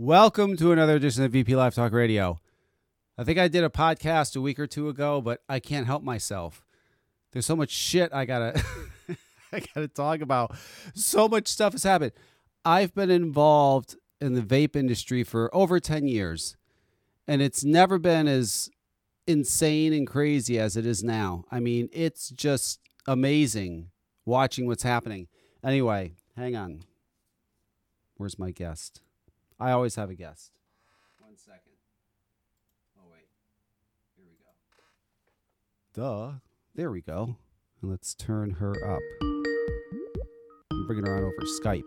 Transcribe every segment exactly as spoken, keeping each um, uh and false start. Welcome to another edition of V P Live Talk Radio. I think I did a podcast a week or two ago, but I can't help myself. There's so much shit I gotta, I gotta talk about. So much stuff has happened. I've been involved in the vape industry for over ten years, and it's never been as insane and crazy as it is now. I mean, it's just amazing watching what's happening. Anyway, hang on. Where's my guest? I always have a guest. One second. Oh, wait. Here we go. Duh. There we go. And let's turn her up. I'm bringing her on over Skype.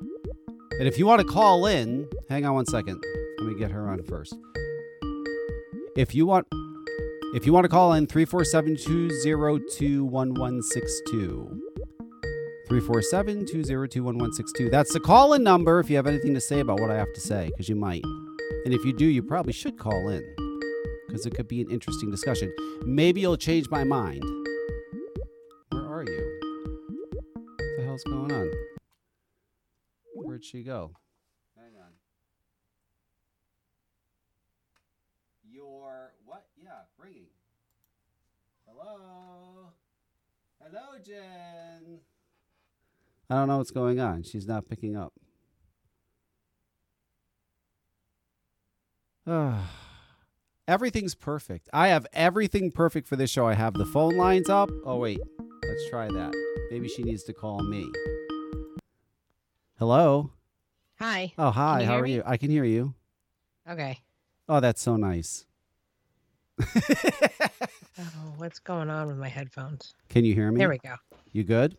And if you want to call in, hang on one second. Let me get her on first. If you want if you want to call in, three four seven, two oh two, one one six two. three four seven, two oh two, one one six two. That's the call-in number if you have anything to say about what I have to say, because you might. And if you do, you probably should call in, because it could be an interesting discussion. Maybe you'll change my mind. Where are you? What the hell's going on? Where'd she go? Hang on. Your what? Yeah, ringing. Hello? Hello, Jen. I don't know what's going on. She's not picking up. Everything's perfect. I have everything perfect for this show. I have the phone lines up. Oh, wait. Let's try that. Maybe she needs to call me. Hello? Hi. Oh, hi. How are you? I can hear you. Okay. Oh, that's so nice. Oh, what's going on with my headphones? Can you hear me? There we go. You good?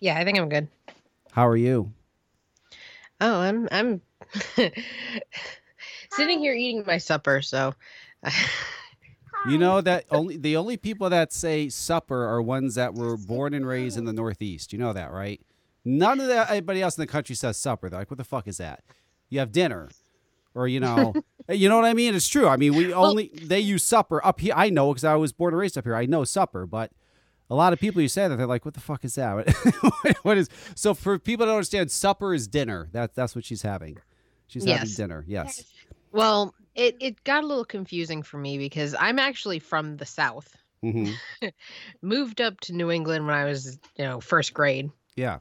Yeah, I think I'm good. How are you? Oh, I'm I'm sitting here eating my supper, so you know that only the only people that say supper are ones that were born and raised in the Northeast. You know that, right? None of that anybody else in the country says supper. They're like, what the fuck is that? You have dinner. Or, you know, you know what I mean? It's true. I mean, we only well, they use supper up here. I know because I was born and raised up here. I know supper, but a lot of people you say that they're like, what the fuck is that? What is so for people to understand, supper is dinner. That that's what she's having. She's yes. having dinner. Yes. Well, it, it got a little confusing for me because I'm actually from the South. Mm-hmm. Moved up to New England when I was, you know, first grade. Yeah.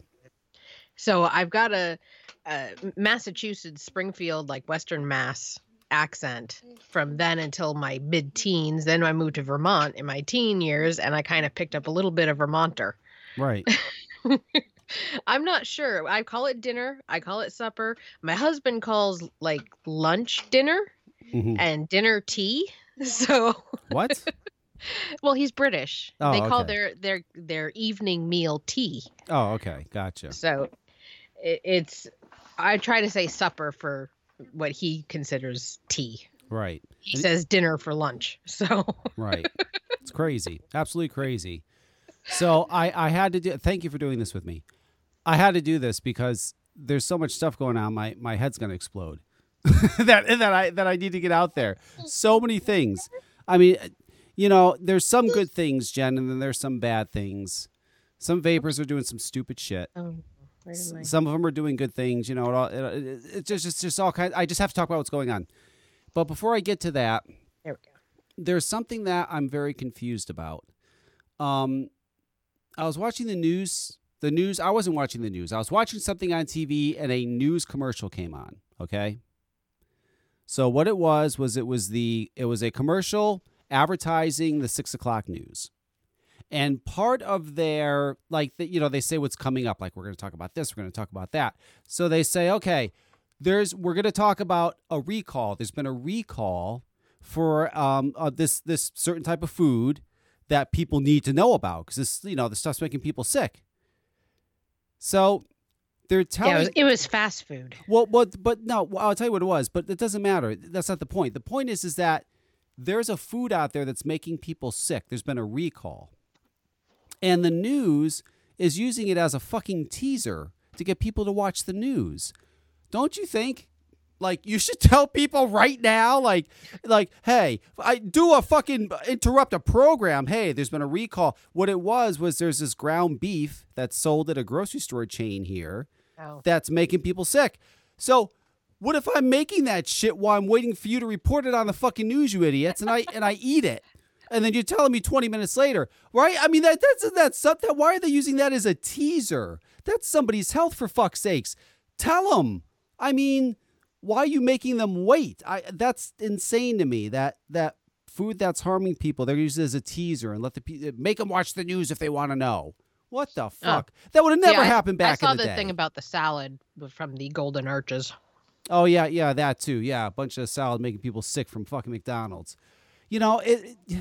So I've got a, a Massachusetts, Springfield, like Western Mass accent from then until my mid-teens. Then I moved to Vermont in my teen years, and I kind of picked up a little bit of Vermonter. Right. I'm not sure. I call it dinner. I call it supper. My husband calls like lunch dinner, mm-hmm. and dinner tea. So what? Well, he's British. Oh, they call okay. their their their evening meal tea. Oh, okay, gotcha. So it, it's I try to say supper for what he considers tea. Right. He says dinner for lunch. So right. It's crazy. Absolutely crazy. So I, I had to do thank you for doing this with me. I had to do this because there's so much stuff going on, my, my head's gonna explode. that that I that I need to get out there. So many things. I mean, you know, there's some good things, Jen, and then there's some bad things. Some vapors are doing some stupid shit. Oh. Some of them are doing good things, you know. It all, it, it, it's just, it's just all kinds. I just have to talk about what's going on. But before I get to that, there we go. There's something that I'm very confused about. Um, I was watching the news. The news. I wasn't watching the news. I was watching something on T V, and a news commercial came on. Okay. So what it was was it was the it was a commercial advertising the six o'clock news. And part of their, like, the, you know, they say what's coming up. Like, we're going to talk about this. We're going to talk about that. So they say, okay, there's we're going to talk about a recall. There's been a recall for um uh, this this certain type of food that people need to know about because this, you know, the stuff's making people sick. So they're telling. Yeah, it was, it was fast food. Well, but but no, I'll tell you what it was. But it doesn't matter. That's not the point. The point is, is that there's a food out there that's making people sick. There's been a recall. And the news is using it as a fucking teaser to get people to watch the news. Don't you think, like, you should tell people right now, like, like, hey, I do a fucking interrupt a program. Hey, there's been a recall. What it was was there's this ground beef that's sold at a grocery store chain here oh. that's making people sick. So What if I'm making that shit while I'm waiting for you to report it on the fucking news, you idiots, and I and I eat it? And then you're telling me twenty minutes later, right? I mean, that that's that's something. That, why are they using that as a teaser? That's somebody's health, for fuck's sakes. Tell them. I mean, why are you making them wait? I that's insane to me. That that food that's harming people, they're using it as a teaser and let the make them watch the news if they want to know. What the fuck? Oh. That would have never yeah, happened back in the day. I saw the, the thing about the salad from the Golden Arches. Oh, yeah, yeah, that too. Yeah, a bunch of salad making people sick from fucking McDonald's. You know, it, it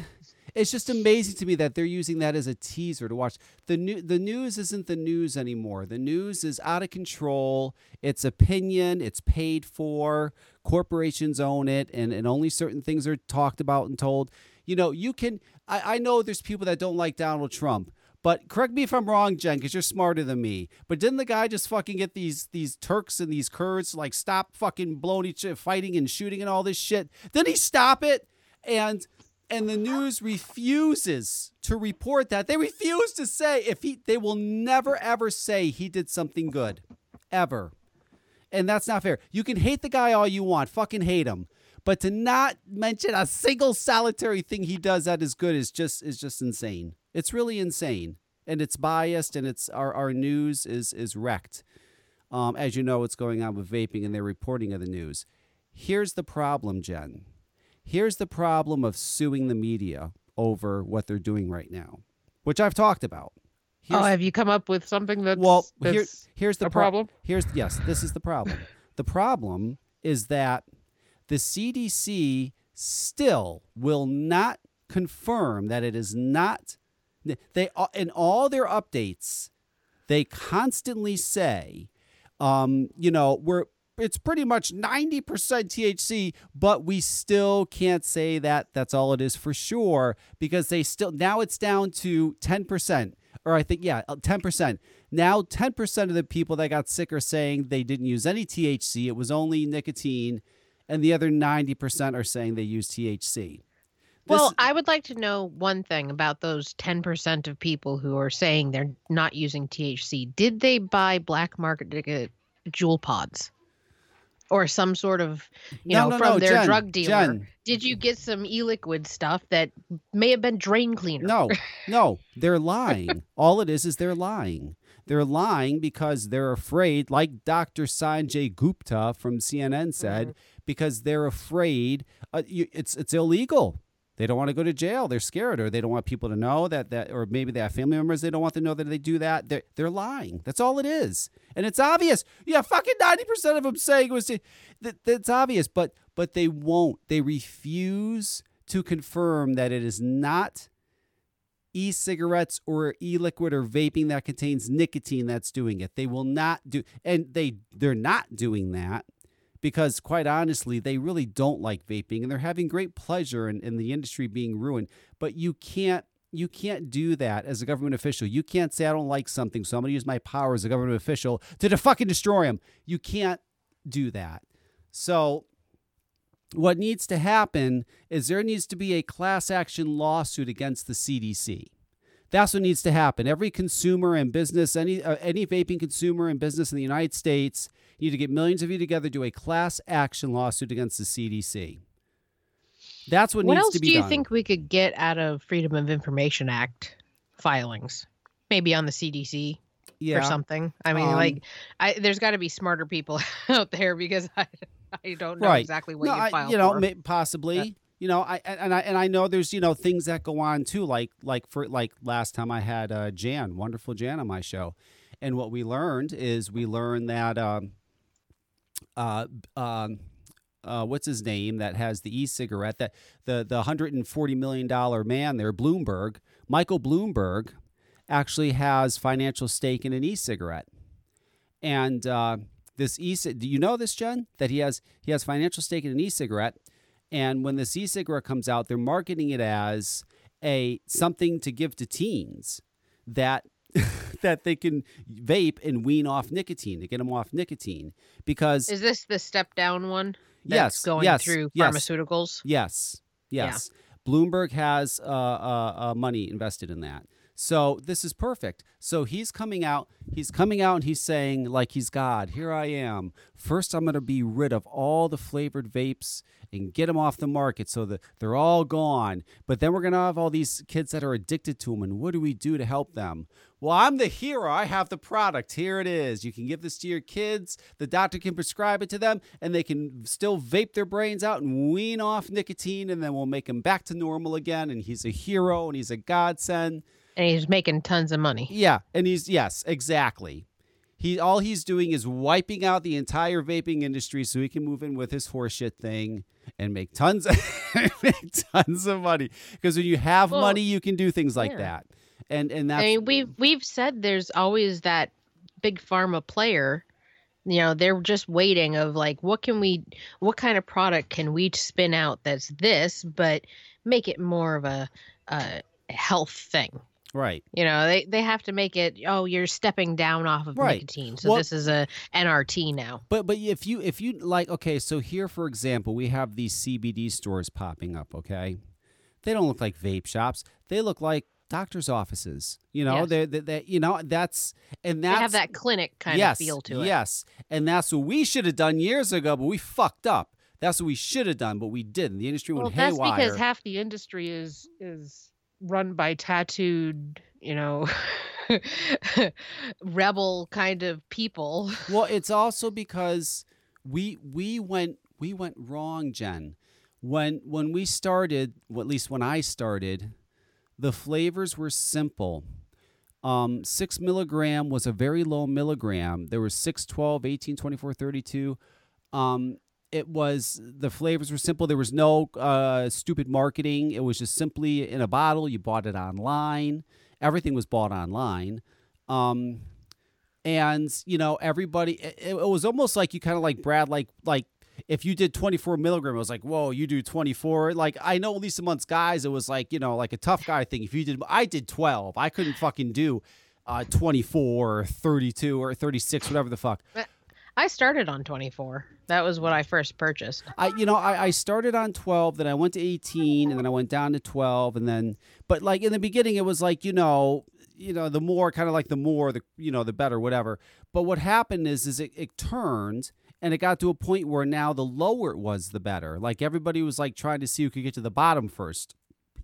it's just amazing to me that they're using that as a teaser to watch. The new, the news isn't the news anymore. The news is out of control. It's opinion. It's paid for. Corporations own it, and, and only certain things are talked about and told. You know, you can I, I know there's people that don't like Donald Trump. But correct me if I'm wrong, Jen, because you're smarter than me. But didn't the guy just fucking get these these Turks and these Kurds to, like, stop fucking blowing each other, fighting and shooting and all this shit? Didn't he stop it? And and the news refuses to report that. They refuse to say if he. They will never ever say he did something good, ever. And that's not fair. You can hate the guy all you want, fucking hate him, but to not mention a single solitary thing he does that is good is just is just insane. It's really insane, and it's biased, and it's our, our news is is wrecked. Um, as you know, what's going on with vaping and their reporting of the news. Here's the problem, Jen. Here's the problem of suing the media over what they're doing right now, which I've talked about. Here's, oh, have you come up with something that's, well, that's here, here's the a pro- problem? Here's yes, this is the problem. The problem is that the C D C still will not confirm that it is not. They in all their updates, they constantly say, um, you know, we're it's pretty much ninety percent T H C, but we still can't say that that's all it is for sure, because they still now it's down to ten percent or I think, yeah, ten percent. Now, ten percent of the people that got sick are saying they didn't use any T H C. It was only nicotine. And the other ninety percent are saying they use T H C. This, well, I would like to know one thing about those ten percent of people who are saying they're not using T H C. Did they buy black market Juul pods or some sort of, you no, know, no, from no, their Jen, drug dealer? Jen. Did you get some e-liquid stuff that may have been drain cleaner? No, no, they're lying. All it is is they're lying. They're lying because they're afraid, like Doctor Sanjay Gupta from C N N said, mm-hmm. because they're afraid uh, you, it's it's illegal. They don't want to go to jail. They're scared, or they don't want people to know that, that or maybe they have family members. They don't want to know that they do that. They're, they're lying. That's all it is. And it's obvious. Yeah, fucking ninety percent of them saying it was that, that's obvious, but but they won't. They refuse to confirm that it is not e-cigarettes or e-liquid or vaping that contains nicotine that's doing it. They will not do, and they they're not doing that. Because, quite honestly, they really don't like vaping, and they're having great pleasure in, in the industry being ruined. But you can't you can't do that as a government official. You can't say, I don't like something, so I'm going to use my power as a government official to, to fucking destroy them. You can't do that. So what needs to happen is there needs to be a class action lawsuit against the C D C. That's what needs to happen. Every consumer and business, any uh, any vaping consumer and business in the United States, you need to get millions of you together, do a class action lawsuit against the C D C. That's what, what needs to be done. What else do you think we could get out of Freedom of Information Act filings? Maybe on the C D C yeah. or something. I mean, um, like, I, there's got to be smarter people out there, because I, I don't know right. exactly what no, you filed I, you know, for. May, possibly. Uh, You know, I and I and I know there's, you know, things that go on too, like like for like last time I had uh, Jan, wonderful Jan, on my show, and what we learned is we learned that um, uh, uh, uh, what's his name that has the e-cigarette, that the the one hundred forty million dollar man there, Bloomberg, Michael Bloomberg, actually has financial stake in an e-cigarette, and uh, this e do you know this, Jen, that he has he has financial stake in an e-cigarette. And when the e-cigarette comes out, they're marketing it as a something to give to teens that that they can vape and wean off nicotine, to get them off nicotine. Because is this the step down one? That's yes, going yes, through yes, pharmaceuticals. Yes, yes. Yeah. Bloomberg has uh, uh, uh, money invested in that. So this is perfect. So he's coming out, he's coming out and he's saying, like, he's God. Here I am. First, I'm going to be rid of all the flavored vapes and get them off the market so that they're all gone. But then we're going to have all these kids that are addicted to them. And what do we do to help them? Well, I'm the hero. I have the product. Here it is. You can give this to your kids. The doctor can prescribe it to them, and they can still vape their brains out and wean off nicotine, and then we'll make them back to normal again. And he's a hero, and he's a godsend. And he's making tons of money. Yeah, and he's, yes, exactly. He all he's doing is wiping out the entire vaping industry so he can move in with his horseshit thing and make tons of, make tons of money. Because when you have well, money, you can do things like yeah. that. And and that's, I mean, we've we've said there's always that big pharma player, you know, they're just waiting of like, what can we, what kind of product can we spin out that's this, but make it more of a, a health thing. Right. You know, they, they have to make it, oh, you're stepping down off of right. nicotine. So well, this is a N R T now. But but if you if you like, okay, so here, for example, we have these C B D stores popping up. Okay, they don't look like vape shops. They look like doctor's offices, you know, yes. they that you know, that's and that's they have that clinic kind yes, of feel to it. Yes. And that's what we should have done years ago, but we fucked up. That's what we should have done, but we didn't. The industry well, went haywire. Well, that's because half the industry is is run by tattooed, you know, rebel kind of people. Well, it's also because we we went we went wrong, Jen. When when we started, well, at least when I started, the flavors were simple. Um, six milligram was a very low milligram. There was six, twelve, eighteen, twenty-four, thirty-two. Um, it was, the flavors were simple. There was no uh, stupid marketing. It was just simply in a bottle. You bought it online. Everything was bought online. Um, and, you know, everybody, it, it was almost like you kind of like Brad, like, like, if you did twenty-four milligram, it was like, whoa, you do twenty-four. Like, I know at least amongst guys, it was like, you know, like a tough guy thing. If you did, I did twelve. I couldn't fucking do uh, twenty-four or thirty-two or thirty-six, whatever the fuck. I started on twenty-four. That was what I first purchased. I, you know, I, I started on twelve, then I went to eighteen, and then I went down to twelve. And then, but like in the beginning, it was like, you know, you know, the more kind of like the more, the you know, the better, whatever. But what happened is, is it, it turned. And it got to a point where now the lower it was, the better. Like everybody was like trying to see who could get to the bottom first,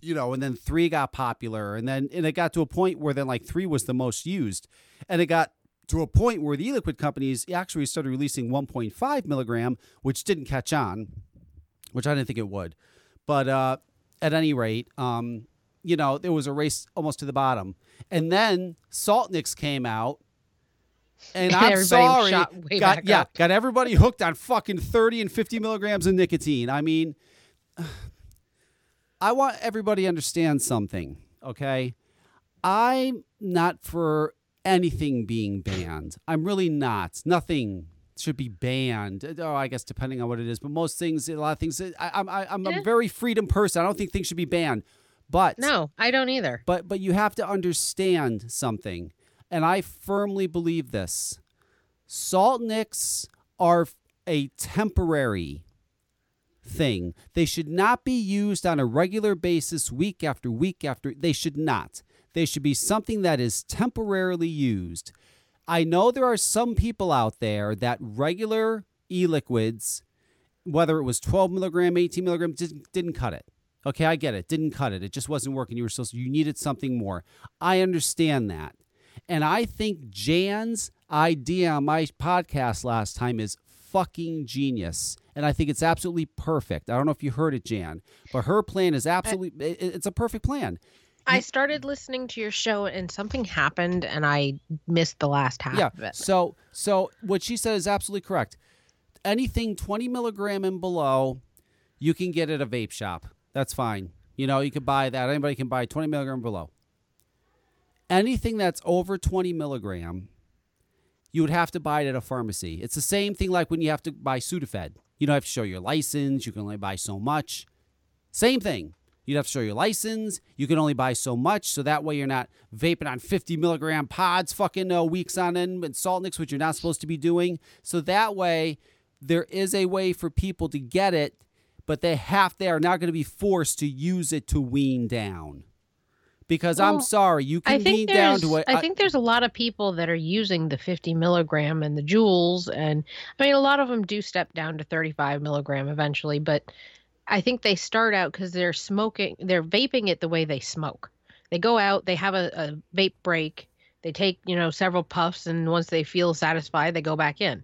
you know, and then three got popular. And then and it got to a point where then like three was the most used. And it got to a point where the e-liquid companies actually started releasing one point five milligram, which didn't catch on, which I didn't think it would. But uh, at any rate, um, you know, there was a race almost to the bottom. And then Saltniks came out. And, and I'm sorry, got, yeah, up. got everybody hooked on fucking thirty and fifty milligrams of nicotine. I mean, I want everybody to understand something, okay? I'm not for anything being banned. I'm really not. Nothing should be banned. Oh, I guess depending on what it is. But most things, a lot of things, I, I, I'm a very freedom person. I don't think things should be banned. But no, I don't either. But But you have to understand something. And I firmly believe this. Saltniks are a temporary thing. They should not be used on a regular basis week after week after. They should not. They should be something that is temporarily used. I know there are some people out there that regular e-liquids, whether it was twelve milligram, eighteen milligram, didn't, didn't cut it. Okay, I get it. Didn't cut it. It just wasn't working. You were supposed to, you needed something more. I understand that. And I think Jan's idea on my podcast last time is fucking genius. And I think it's absolutely perfect. I don't know if you heard it, Jan, but her plan is absolutely, I, it's a perfect plan. I started listening to your show and something happened and I missed the last half yeah, of it. So, so what she said is absolutely correct. Anything twenty milligram and below, you can get at a vape shop. That's fine. You know, you could buy that. Anybody can buy twenty milligram and below. Anything that's over twenty milligram, you would have to buy it at a pharmacy. It's the same thing like when you have to buy Sudafed. You don't have to show your license. You can only buy so much. Same thing. You'd have to show your license. You can only buy so much. So that way you're not vaping on fifty milligram pods fucking uh, weeks on end and Saltniks, which you're not supposed to be doing. So that way there is a way for people to get it, but they have, they are not going to be forced to use it to wean down. because well, I'm sorry, you can be down to it. I, I think there's a lot of people that are using the fifty milligram and the Juuls, and I mean, a lot of them do step down to thirty-five milligram eventually, but I think they start out because they're smoking, they're vaping it the way they smoke. They go out, they have a, a vape break, they take, you know, several puffs, and once they feel satisfied, they go back in.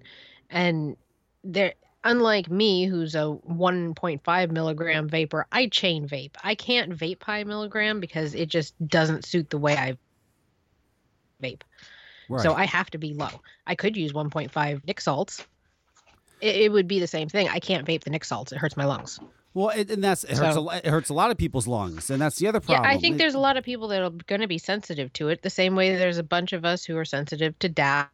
And they're, unlike me, who's a one point five milligram vapor, I chain vape. I can't vape high milligram because it just doesn't suit the way I vape. Right. So I have to be low. I could use one point five nic salts. It, it would be the same thing. I can't vape the nic salts. It hurts my lungs. Well, it, and that's it hurts, so, a, it hurts a lot of people's lungs, and that's the other problem. Yeah, I think it, there's a lot of people that are going to be sensitive to it, the same way there's a bunch of us who are sensitive to D A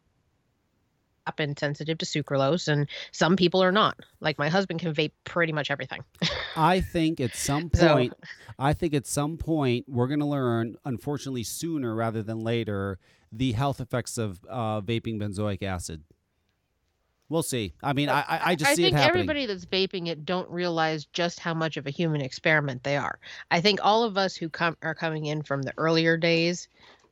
P and sensitive to sucralose, and some people are not. Like my husband can vape pretty much everything. I think at some point, so, I think at some point we're going to learn, unfortunately sooner rather than later, the health effects of uh, vaping benzoic acid. We'll see. I mean, I I just see it happening. I think everybody that's vaping it don't realize just how much of a human experiment they are. I think all of us who come are coming in from the earlier days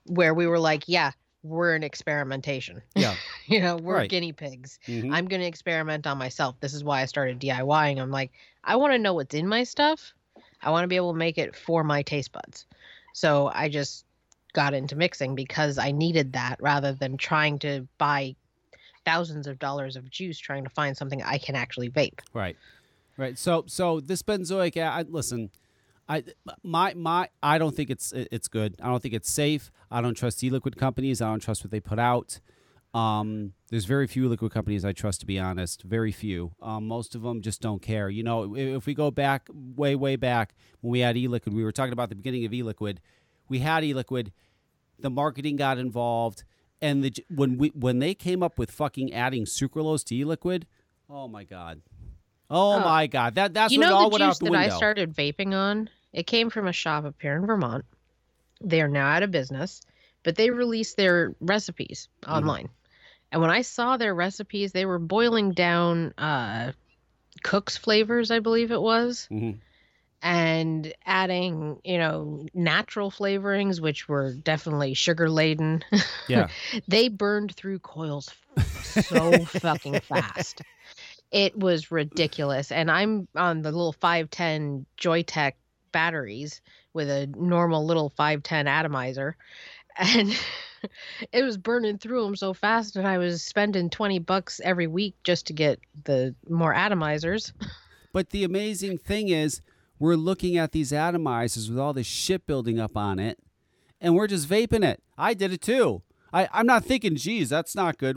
where we were like, yeah, we're an experimentation. Yeah. You know, we're right. guinea pigs. Mm-hmm. I'm going to experiment on myself. This is why I started DIYing. I'm like, I want to know what's in my stuff. I want to be able to make it for my taste buds. So I just got into mixing because I needed that rather than trying to buy thousands of dollars of juice trying to find something I can actually vape. Right, right. So, so this benzoic. I, listen, I my my. I don't think it's it's good. I don't think it's safe. I don't trust e-liquid companies. I don't trust what they put out. Um, there's very few liquid companies I trust, to be honest. Very few. Um, most of them just don't care. You know, if we go back way way back when we had e-liquid, we were talking about the beginning of e-liquid. We had e-liquid. The marketing got involved. And the, when we when they came up with fucking adding sucralose to e-liquid, oh my god, oh, oh. my god, that that's you what know all went out the window. You know the juice that I started vaping on? It came from a shop up here in Vermont. They are now out of business, but they release their recipes online. Mm. And when I saw their recipes, they were boiling down uh, Cook's flavors, I believe it was. Mm-hmm. And adding, you know, natural flavorings, which were definitely sugar laden. Yeah. They burned through coils so fucking fast. It was ridiculous. And I'm on the little five ten Joytech batteries with a normal little five ten atomizer. And it was burning through them so fast. And I was spending twenty bucks every week just to get the more atomizers. But the amazing thing is, we're looking at these atomizers with all this shit building up on it, and we're just vaping it. I did it too. I, I'm not thinking, geez, that's not good.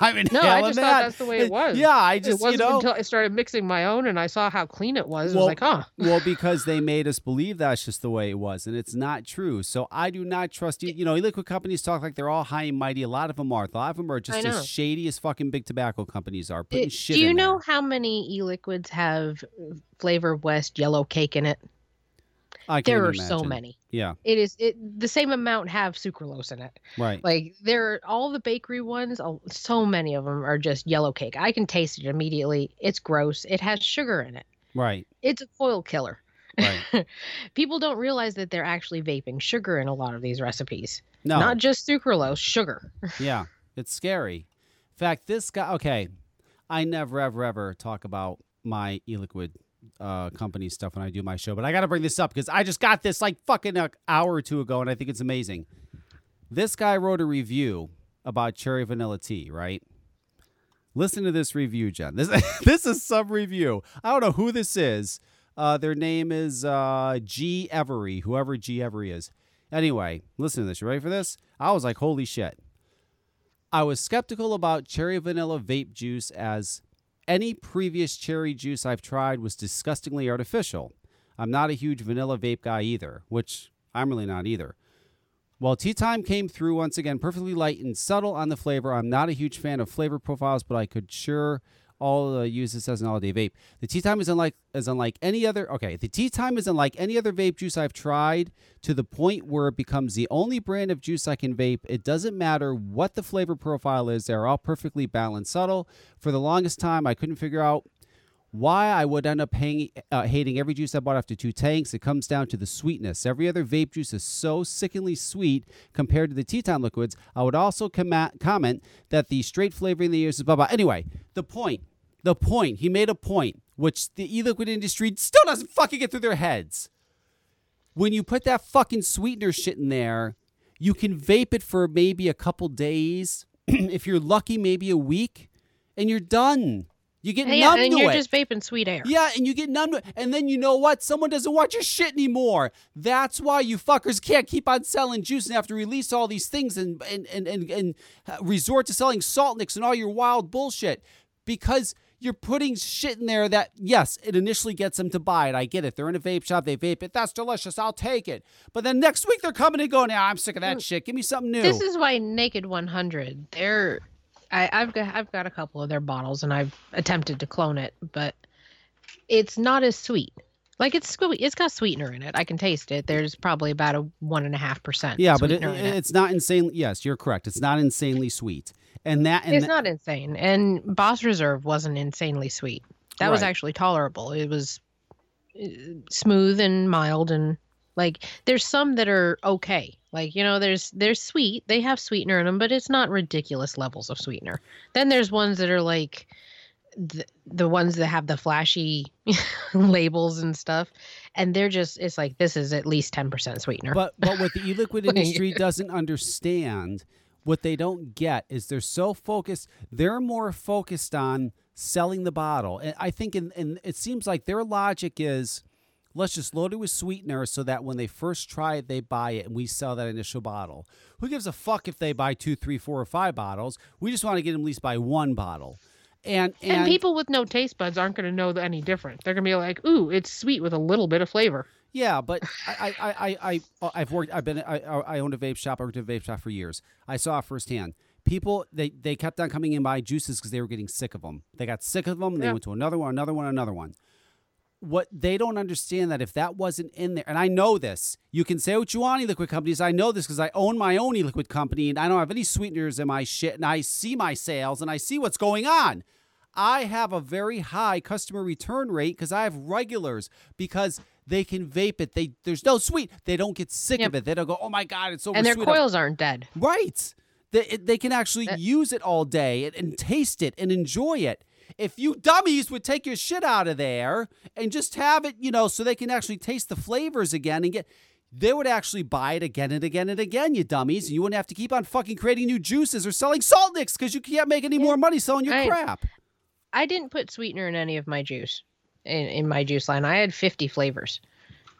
I'm inhaling that. No, I just that. thought that's the way it was. Yeah, I just, it wasn't you know, until I started mixing my own and I saw how clean it was. Well, I was like, huh. Well, because they made us believe that's just the way it was, and it's not true. So I do not trust, you know, liquid companies talk like they're all high and mighty. A lot of them are. A lot of them are just as shady as fucking big tobacco companies are. Putting it, shit do you in know there. How many e-liquids have Flavor West yellow cake in it? I can't there are imagine. So many. Yeah. It is it, the same amount have sucralose in it. Right. Like there are all the bakery ones, so many of them are just yellow cake. I can taste it immediately. It's gross. It has sugar in it. Right. It's a coil killer. Right. People don't realize that they're actually vaping sugar in a lot of these recipes. No. Not just sucralose, sugar. Yeah. It's scary. In fact, this guy, okay, I never, ever, ever talk about my e-liquid uh company stuff when I do my show, but I gotta bring this up because I just got this like fucking an hour or two ago, and I think it's amazing. This guy wrote a review about cherry vanilla tea, right? Listen to this review, Jen. This this is some review. I don't know who this is. Uh their name is uh G Every, whoever G Every is. Anyway, listen to this. You ready for this? I was like, holy shit. I was skeptical about cherry vanilla vape juice as any previous cherry juice I've tried was disgustingly artificial. I'm not a huge vanilla vape guy either, which I'm really not either. While Tea Time came through once again, perfectly light and subtle on the flavor, I'm not a huge fan of flavor profiles, but I could sure all uh, use this as an all-day vape. The Tea Time is unlike is unlike any other. Okay, the Tea Time is unlike any other vape juice I've tried, to the point where it becomes the only brand of juice I can vape. It doesn't matter what the flavor profile is; they're all perfectly balanced, subtle. For the longest time, I couldn't figure out Why I would end up hang, uh, hating every juice I bought after two tanks, it comes down to the sweetness. Every other vape juice is so sickeningly sweet compared to the Tea Time liquids. I would also com- comment that the straight flavoring of the years is blah, blah. Anyway, the point, the point, he made a point, which the e-liquid industry still doesn't fucking get through their heads. When you put that fucking sweetener shit in there, you can vape it for maybe a couple days. If you're lucky, maybe a week, and you're done. You get yeah, numb to it. And you're just vaping sweet air. Yeah, and you get numb to it. And then you know what? Someone doesn't want your shit anymore. That's why you fuckers can't keep on selling juice and have to release all these things and and and and, and resort to selling salt nicks and all your wild bullshit. Because you're putting shit in there that, yes, it initially gets them to buy it. I get it. They're in a vape shop. They vape it. That's delicious. I'll take it. But then next week they're coming and going, ah, I'm sick of that shit. Give me something new. This is why Naked one hundred, they're... I, I've got I've got a couple of their bottles, and I've attempted to clone it, but it's not as sweet. Like it's it's got sweetener in it. I can taste it. There's probably about a one and a half percent. Yeah, but it, it. it's not insanely. Yes, you're correct. It's not insanely sweet, and that and it's that, not insane. And Boss Reserve wasn't insanely sweet. That right. was actually tolerable. It was smooth and mild, and like there's some that are okay. Like, you know, there's they're sweet. They have sweetener in them, but it's not ridiculous levels of sweetener. Then there's ones that are like the, the ones that have the flashy labels and stuff. And they're just it's like this is at least ten percent sweetener. But but what the e-liquid industry doesn't understand, what they don't get is they're so focused. They're more focused on selling the bottle. And I think in, in it seems like their logic is, let's just load it with sweetener so that when they first try it, they buy it, and we sell that initial bottle. Who gives a fuck if they buy two, three, four, or five bottles? We just want to get them at least buy one bottle. And, and, and people with no taste buds aren't going to know any different. They're going to be like, ooh, it's sweet with a little bit of flavor. Yeah, but I, I, I, I, I've worked. I've been. I, I owned a vape shop. I worked at a vape shop for years. I saw it firsthand. People, they, they kept on coming in and buying juices because they were getting sick of them. They got sick of them, and yeah. they went to another one, another one, another one. What they don't understand that if that wasn't in there, and I know this, you can say what you want, e-liquid companies. I know this because I own my own e-liquid company, and I don't have any sweeteners in my shit, and I see my sales, and I see what's going on. I have a very high customer return rate because I have regulars because they can vape it. They there's no sweet. They don't get sick yep. of it. They don't go, oh my god, it's so sweet. And their coils aren't dead. Right. They they can actually that- use it all day and, and taste it and enjoy it. If you dummies would take your shit out of there and just have it, you know, so they can actually taste the flavors again and get, they would actually buy it again and again and again, you dummies. And you wouldn't have to keep on fucking creating new juices or selling salt nicks because you can't make any yeah. more money selling your I, crap. I didn't put sweetener in any of my juice, in, in my juice line. I had fifty flavors.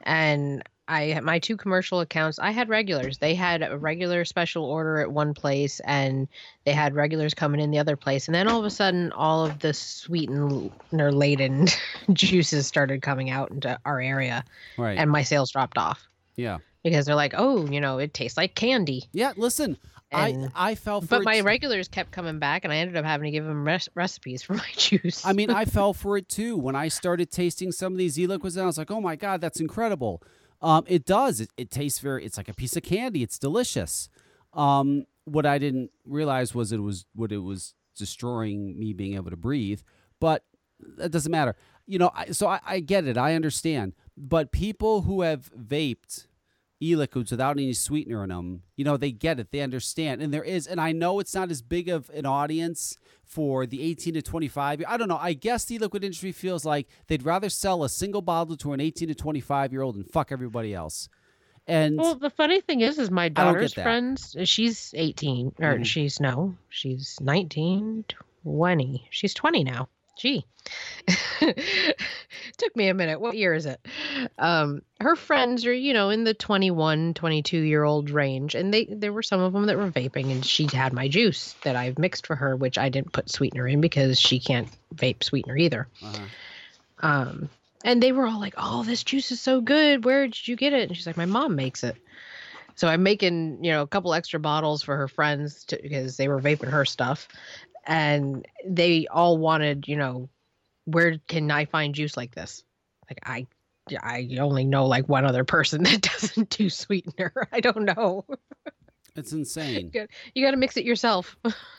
And I my two commercial accounts, I had regulars. They had a regular special order at one place, and they had regulars coming in the other place. And then all of a sudden, all of the sweetener-laden juices started coming out into our area, right. and my sales dropped off. Yeah. Because they're like, oh, you know, it tastes like candy. Yeah, listen, and, I, I fell for but it. But my regulars kept coming back, and I ended up having to give them res- recipes for my juice. I mean, I fell for it, too. When I started tasting some of these e-liquids, I was like, oh, my God, that's incredible. Um, it does. It, it tastes very, it's like a piece of candy. It's delicious. Um, what I didn't realize was it was what it was destroying me being able to breathe, but that doesn't matter. You know, I, so I, I get it. I understand. But people who have vaped e-liquids without any sweetener in them, you know, they get it. They understand. And there is, and I know it's not as big of an audience for the eighteen to twenty-five. I don't know. I guess the e-liquid industry feels like they'd rather sell a single bottle to an eighteen to twenty-five year old and fuck everybody else. And well, the funny thing is, is my daughter's friends, she's eighteen or mm. she's no, she's nineteen, twenty. She's twenty now. Gee, took me a minute. What year is it? Um, her friends are, you know, in the twenty-one, twenty-two year old range. And they, there were some of them that were vaping, and she had my juice that I've mixed for her, which I didn't put sweetener in because she can't vape sweetener either. Uh-huh. Um, and they were all like, oh, this juice is so good. Where did you get it? And she's like, my mom makes it. So I'm making, you know, a couple extra bottles for her friends to, because they were vaping her stuff. And they all wanted, you know, where can I find juice like this? Like, I I only know, like, one other person that doesn't do sweetener. I don't know. It's insane. You got to mix it yourself.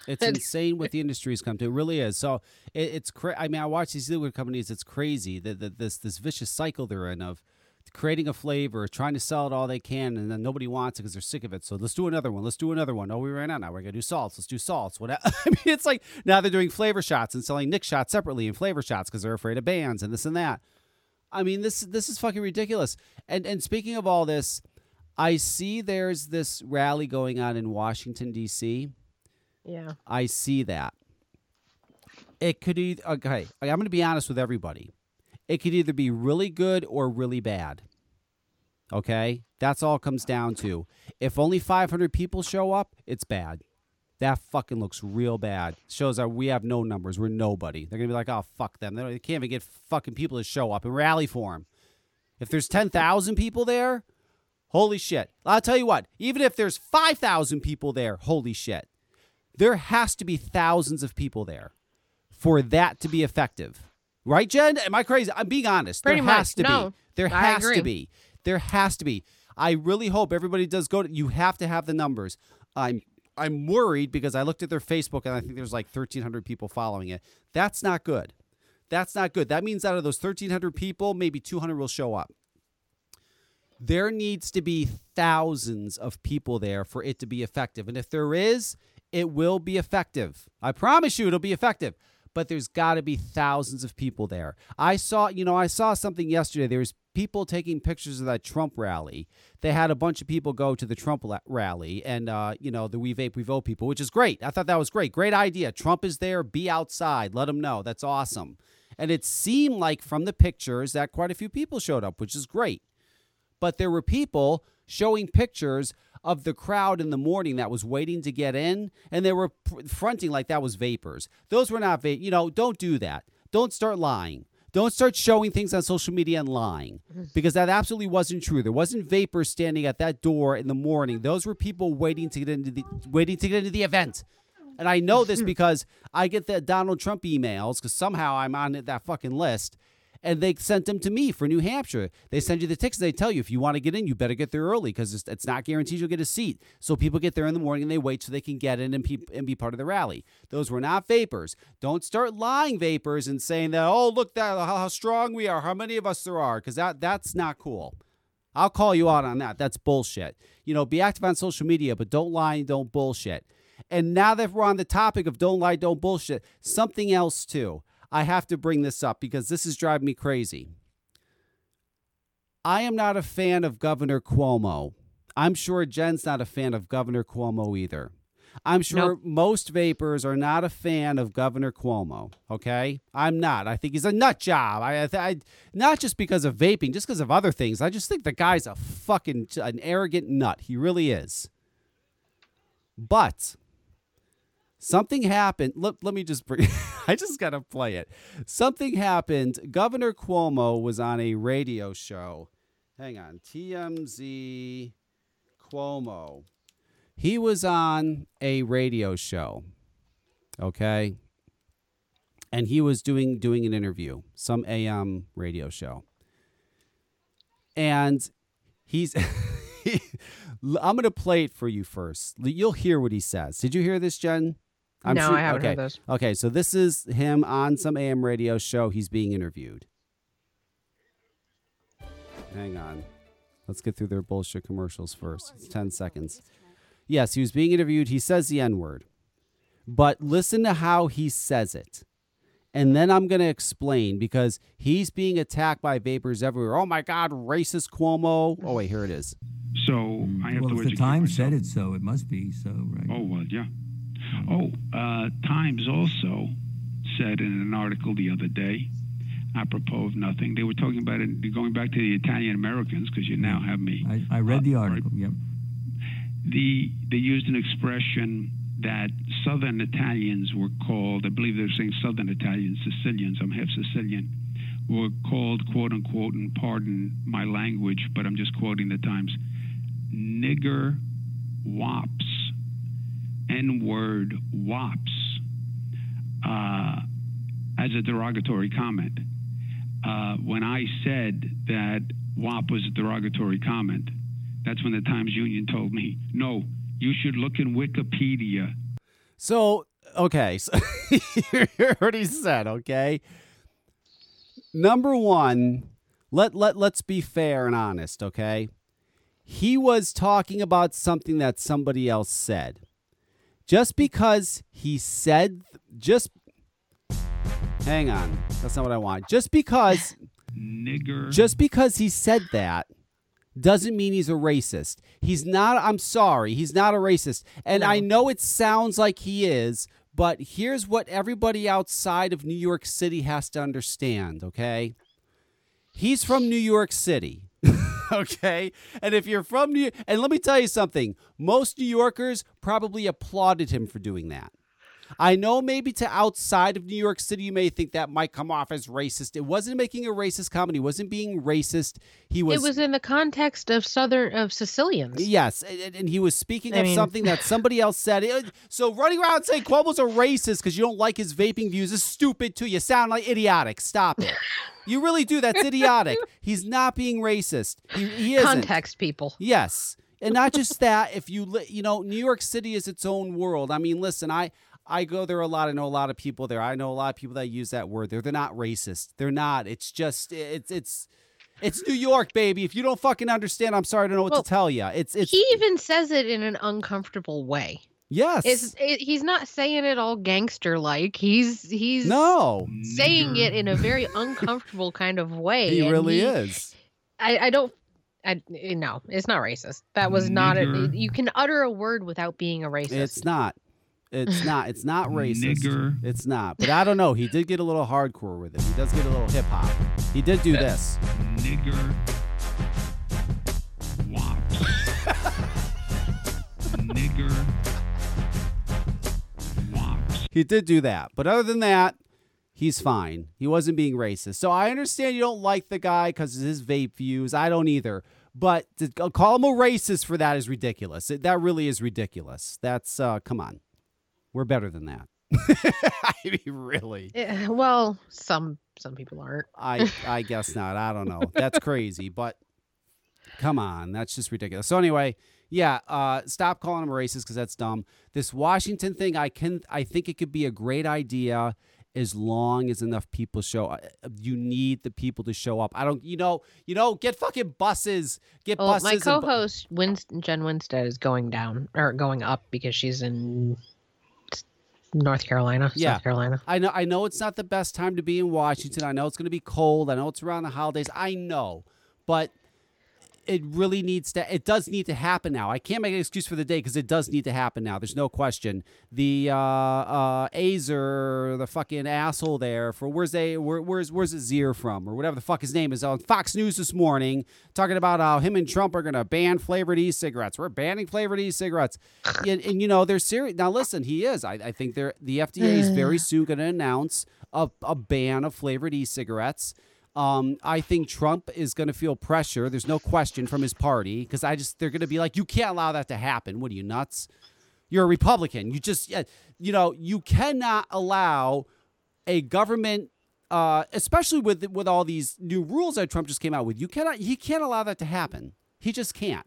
It's insane what the industry's come to. It really is. So it, it's cra- I mean, I watch these liquid companies. It's crazy that the, this this vicious cycle they're in of creating a flavor, trying to sell it all they can, and then nobody wants it because they're sick of it. So let's do another one. Let's do another one. Oh, we ran out. Now we're going to do salts. Let's do salts. What I mean, it's like now they're doing flavor shots and selling Nick shots separately and flavor shots because they're afraid of bans and this and that. I mean, this this is fucking ridiculous. And and speaking of all this, I see there's this rally going on in Washington, D C Yeah. I see that. It could either, okay, I'm going to be honest with everybody. It could either be really good or really bad. Okay? That's all it comes down to. If only five hundred people show up, it's bad. That fucking looks real bad. Shows that we have no numbers. We're nobody. They're going to be like, oh, fuck them. They, don't, they can't even get fucking people to show up and rally for them. If there's ten thousand people there, holy shit. I'll tell you what. Even if there's five thousand people there, holy shit. There has to be thousands of people there for that to be effective. Right, Jen? Am I crazy? I'm being honest. Pretty there has much. to no, be. There I has agree. to be. There has to be. I really hope everybody does go to. You have to have the numbers. I'm I'm worried because I looked at their Facebook and I think there's like thirteen hundred people following it. That's not good. That's not good. That means out of those thirteen hundred people, maybe two hundred will show up. There needs to be thousands of people there for it to be effective. And if there is, it will be effective. I promise you it'll be effective. But there's got to be thousands of people there. I saw, you know, I saw something yesterday. There was people taking pictures of that Trump rally. They had a bunch of people go to the Trump la- rally and, uh, you know, the We Vape, We Vote people, which is great. I thought that was great. Great idea. Trump is there. Be outside. Let him know. That's awesome. And it seemed like from the pictures that quite a few people showed up, which is great. But there were people showing pictures of the crowd in the morning that was waiting to get in, and they were pr- fronting like that was vapors. Those were not vapors. You know, don't do that. Don't start lying. Don't start showing things on social media and lying, because that absolutely wasn't true. There wasn't vapors standing at that door in the morning. Those were people waiting to get into the waiting to get into the event. And I know this because I get the Donald Trump emails because somehow I'm on that fucking list. And they sent them to me for New Hampshire. They send you the tickets. They tell you if you want to get in, you better get there early because it's, it's not guaranteed you'll get a seat. So people get there in the morning and they wait so they can get in and, pe- and be part of the rally. Those were not vapors. Don't start lying vapors and saying that, oh, look, that how, how strong we are, how many of us there are, because that, that's not cool. I'll call you out on that. That's bullshit. You know, be active on social media, but don't lie and don't bullshit. And now that we're on the topic of don't lie, don't bullshit, something else too. I have to bring this up because this is driving me crazy. I am not a fan of Governor Cuomo. I'm sure Jen's not a fan of Governor Cuomo either. I'm sure nope. most vapors are not a fan of Governor Cuomo, okay? I'm not. I think he's a nut job. I, I, I not just because of vaping, just because of other things. I just think the guy's a fucking an arrogant nut. He really is. But something happened. Let, let me just bring I just got to play it. Something happened. Governor Cuomo was on a radio show. Hang on. T M Z Cuomo. He was on a radio show. Okay. And he was doing doing an interview, some A M radio show. And he's I'm going to play it for you first. You'll hear what he says. Did you hear this, Jen? I'm no, sure, I haven't okay. heard this. Okay, so this is him on some A M radio show. He's being interviewed. Hang on. Let's get through their bullshit commercials first. It's ten seconds. Yes, he was being interviewed. He says the N-word. But listen to how he says it. And then I'm going to explain because he's being attacked by vapors everywhere. Oh, my God, racist Cuomo. Oh, wait, here it is. So I have well, to if the Times myself. said it so, it must be so, right? Oh, well, yeah. Oh, uh, Times also said in an article the other day, apropos of nothing, they were talking about it going back to the Italian Americans, because you now have me. I, I read uh, the article, right? Yep. The, they used an expression that Southern Italians were called, I believe they're saying Southern Italians, Sicilians, I'm half Sicilian, were called, quote unquote, and pardon my language, but I'm just quoting the Times, nigger wops. N-word wops uh, as a derogatory comment. Uh, when I said that W A P was a derogatory comment, that's when the Times Union told me, no, You should look in Wikipedia. So, okay. So you already said, okay. Number one, let, let, let's be fair and honest, okay? He was talking about something that somebody else said. Just because he said, just, hang on, that's not what I want. Just because, nigger. Just because he said that doesn't mean he's a racist. He's not, I'm sorry, he's not a racist. And no. I know it sounds like he is, but here's what everybody outside of New York City has to understand, okay? He's from New York City. Okay, and if you're from New York, and let me tell you something, most New Yorkers probably applauded him for doing that. I know maybe to outside of New York City, you may think that might come off as racist. It wasn't making a racist comment. He wasn't being racist. He was. It was in the context of Southern of Sicilians. Yes, and, and he was speaking I of mean... something that somebody else said. So running around saying Cuomo's a racist because you don't like his vaping views is stupid too. You sound like idiotic. Stop it. You really do. That's idiotic. He's not being racist. He, he isn't. Context, people. Yes, and not just that. If you li- you know, New York City is its own world. I mean, listen, I. I go there a lot. I know a lot of people there. I know a lot of people that use that word there. They're not racist. They're not. It's just it's it's it's New York, baby. If you don't fucking understand, I'm sorry to know what well, to tell you. It's it's. He even says it in an uncomfortable way. Yes. It's, it, he's not saying it all gangster like. He's he's no saying it in a very uncomfortable kind of way. He really he, is. I, I don't. I, no, it's not racist. That was not. A, you can utter a word without being a racist. It's not. It's not. It's not racist. Nigger. It's not. But I don't know. He did get a little hardcore with it. He does get a little hip hop. He did do That's this. Nigger. Wop. Nigger. Wop. He did do that. But other than that, he's fine. He wasn't being racist. So I understand you don't like the guy because of his vape views. I don't either. But to call him a racist for that is ridiculous. It, that really is ridiculous. That's uh, come on. We're better than that. I mean, really. Yeah, well, some some people aren't. I, I guess not. I don't know. That's crazy. But come on. That's just ridiculous. So anyway, yeah, uh, stop calling him a racist because that's dumb. This Washington thing, I can I think it could be a great idea as long as enough people show up. You need the people to show up. I don't, you know, you know, get fucking buses. Get well, buses. My co-host, bu- Winston, Jen Winstead, is going down or going up because she's in North Carolina, yeah. South Carolina. I know I know it's not the best time to be in Washington. I know it's going to be cold. I know it's around the holidays. I know. But it really needs to it does need to happen now. I can't make an excuse for the day because it does need to happen now. There's no question. The uh uh Azer, the fucking asshole there for where's they where, where's where's Azer from or whatever the fuck his name is on Fox News this morning talking about how him and Trump are going to ban flavored e-cigarettes. We're banning flavored e-cigarettes. and, and you know, they're serious. Now listen, he is. I, I think they're the F D A is very soon going to announce a, a ban of flavored e-cigarettes. Um, I think Trump is going to feel pressure. There's no question from his party because I just they're going to be like, you can't allow that to happen. What are you, nuts? You're a Republican. You just, you know, you cannot allow a government, uh, especially with with all these new rules that Trump just came out with. You cannot he can't allow that to happen. He just can't.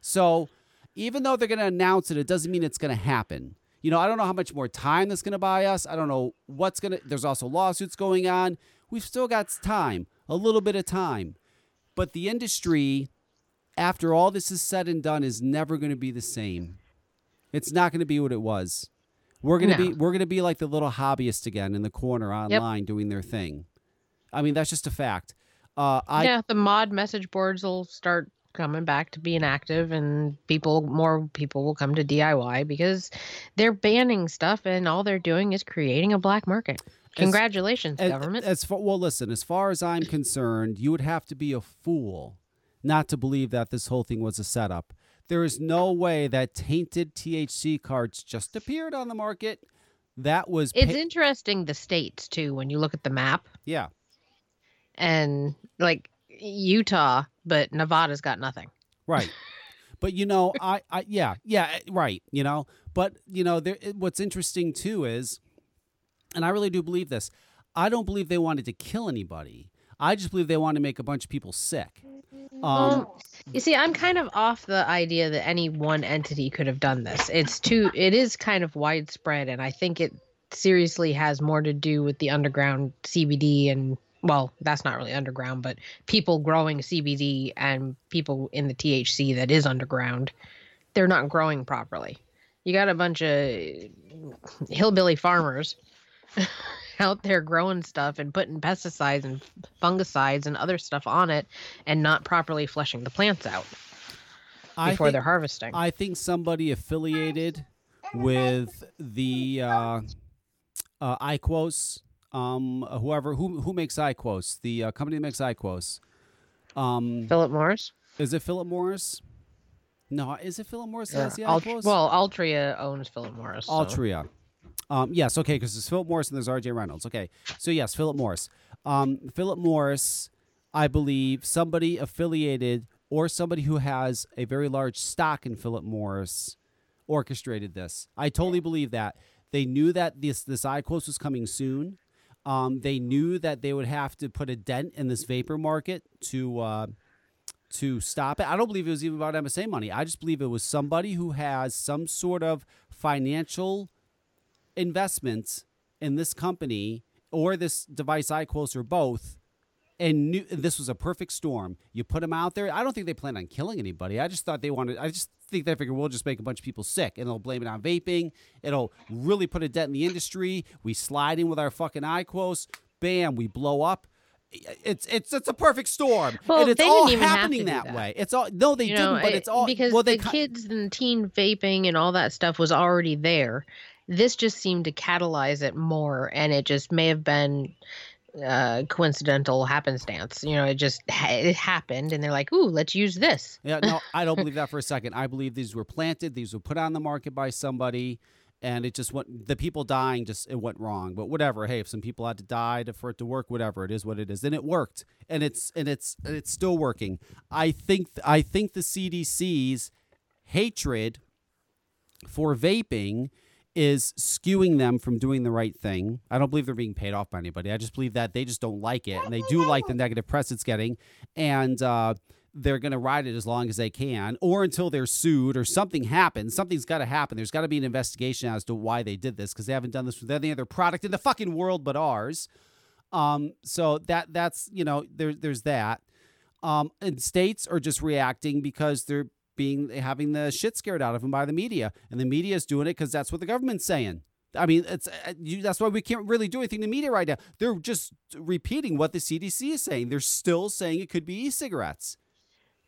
So even though they're going to announce it, it doesn't mean it's going to happen. You know, I don't know how much more time that's going to buy us. I don't know what's going to. There's also lawsuits going on. We've still got time, a little bit of time. But the industry, after all this is said and done, is never going to be the same. It's not going to be what it was. We're going to no. be we're going to be like the little hobbyist again in the corner online yep. doing their thing. I mean, that's just a fact. Uh, I, yeah, the mod message boards will start coming back to being active and people more people will come to D I Y because they're banning stuff and all they're doing is creating a black market. Congratulations, as, government. As, as far, well, listen, as far as I'm concerned, you would have to be a fool not to believe that this whole thing was a setup. There is no way that tainted T H C cards just appeared on the market. That was... It's pa- interesting, the states, too, when you look at the map. Yeah. And, like, Utah, but Nevada's got nothing. Right. But, you know, I, I... Yeah, yeah, right, you know. But, you know, there. What's interesting, too, is... And I really do believe this. I don't believe they wanted to kill anybody. I just believe they wanted to make a bunch of people sick. Um, You see, I'm kind of off the idea that any one entity could have done this. It's too, it is kind of widespread, and I think it seriously has more to do with the underground C B D and, well, that's not really underground, but people growing C B D and people in the T H C that is underground, they're not growing properly. You got a bunch of hillbilly farmers out there growing stuff and putting pesticides and fungicides and other stuff on it and not properly fleshing the plants out before think, they're harvesting. I think somebody affiliated with the uh, uh, IQOS, um, whoever, who who makes IQOS, the uh, company that makes IQOS. Um, Philip Morris? Is it Philip Morris? No, is it Philip Morris that yeah. has the Alt- IQOS? Well, Altria owns Philip Morris. So. Altria. Um, yes, okay, because there's Philip Morris and there's R J. Reynolds. Okay, so yes, Philip Morris. Um, Philip Morris, I believe, somebody affiliated or somebody who has a very large stock in Philip Morris orchestrated this. I totally believe that. They knew that this, this IQOS was coming soon. Um, they knew that they would have to put a dent in this vapor market to... Uh, to stop it. I don't believe it was even about M S A money. I just believe it was somebody who has some sort of financial investment in this company or this device, IQOS, or both, and knew this was a perfect storm. You put them out there. I don't think they planned on killing anybody. I just thought they wanted, I just think they figured we'll just make a bunch of people sick, and they'll blame it on vaping. It'll really put a dent in the industry. We slide in with our fucking IQOS. Bam, we blow up. It's it's it's a perfect storm, well, and it's all happening that, that way. It's all no, they you didn't, know, but it's all because well, they the ca- kids and teen vaping and all that stuff was already there. This just seemed to catalyze it more, and it just may have been uh, coincidental happenstance. You know, it just it happened, and they're like, "Ooh, let's use this." Yeah, no, I don't believe that for a second. I believe these were planted; these were put on the market by somebody. And it just went, the people dying just, it went wrong, but whatever. Hey, if some people had to die to, for it to work, whatever, it is what it is. And it worked, and it's, and it's, and it's still working. I think, I think the C D C's hatred for vaping is skewing them from doing the right thing. I don't believe they're being paid off by anybody. I just believe that they just don't like it, and they do like the negative press it's getting. And, uh, they're going to ride it as long as they can, or until they're sued or something happens. Something's got to happen. There's got to be an investigation as to why they did this, because they haven't done this with any other product in the fucking world but ours. Um, so that that's, you know, there, there's that. Um, and states are just reacting because they're being having the shit scared out of them by the media. And the media is doing it because that's what the government's saying. I mean, it's uh, you, that's why we can't really do anything to media right now. They're just repeating what the C D C is saying. They're still saying it could be e-cigarettes.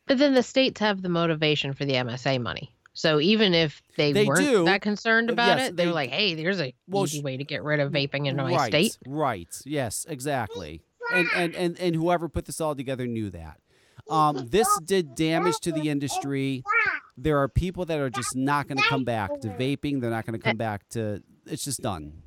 But then the states have the motivation for the M S A money. So even if they, they weren't do. that concerned about yes, it, they're they, like, hey, there's a well, easy way to get rid of vaping in my right, state. Right. Yes, exactly. And, and and and whoever put this all together knew that. Um, this did damage to the industry. There are people that are just not going to come back to vaping. They're not going to come back to – it's just done.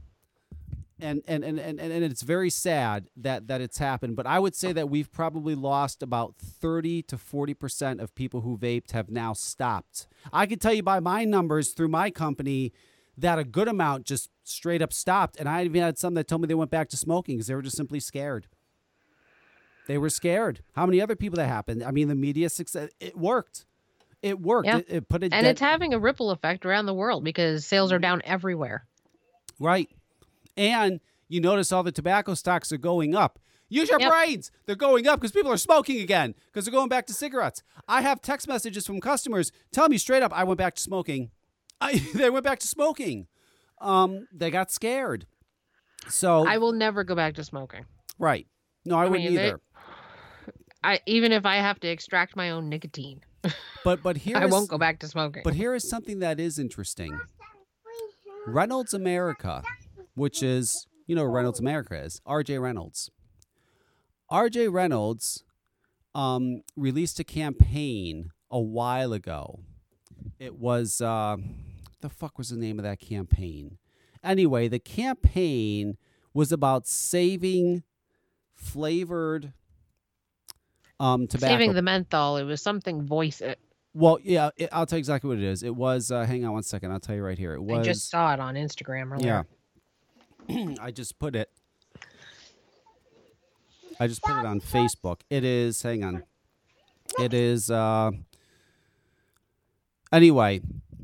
And and, and, and and it's very sad that, that it's happened. But I would say that we've probably lost about thirty to forty percent of people who vaped have now stopped. I can tell you by my numbers through my company that a good amount just straight up stopped. And I even had some that told me they went back to smoking because they were just simply scared. They were scared. How many other people that happened? I mean, the media success, it worked. It worked. Yeah. It, it put it. And de- it's having a ripple effect around the world because sales are down everywhere. Right. And you notice all the tobacco stocks are going up. Use your yep. brains. They're going up because people are smoking again because they're going back to cigarettes. I have text messages from customers telling me straight up, I went back to smoking. I, they went back to smoking. Um, they got scared. So I will never go back to smoking. Right. No, I, I wouldn't mean, either. They, I, even if I have to extract my own nicotine. But, but here I is, won't go back to smoking. But here is something that is interesting. Reynolds America. Which is, you know, Reynolds America is R J. Reynolds. R J. Reynolds um, released a campaign a while ago. It was uh, the fuck was the name of that campaign? Anyway, the campaign was about saving flavored um, tobacco. Saving the menthol. It was something voice it. Well, yeah, it, I'll tell you exactly what it is. It was. Uh, hang on one second. I'll tell you right here. It was. I just saw it on Instagram earlier. Yeah. I just put it. I just put it on Facebook. It is. Hang on. It is, uh... anyway,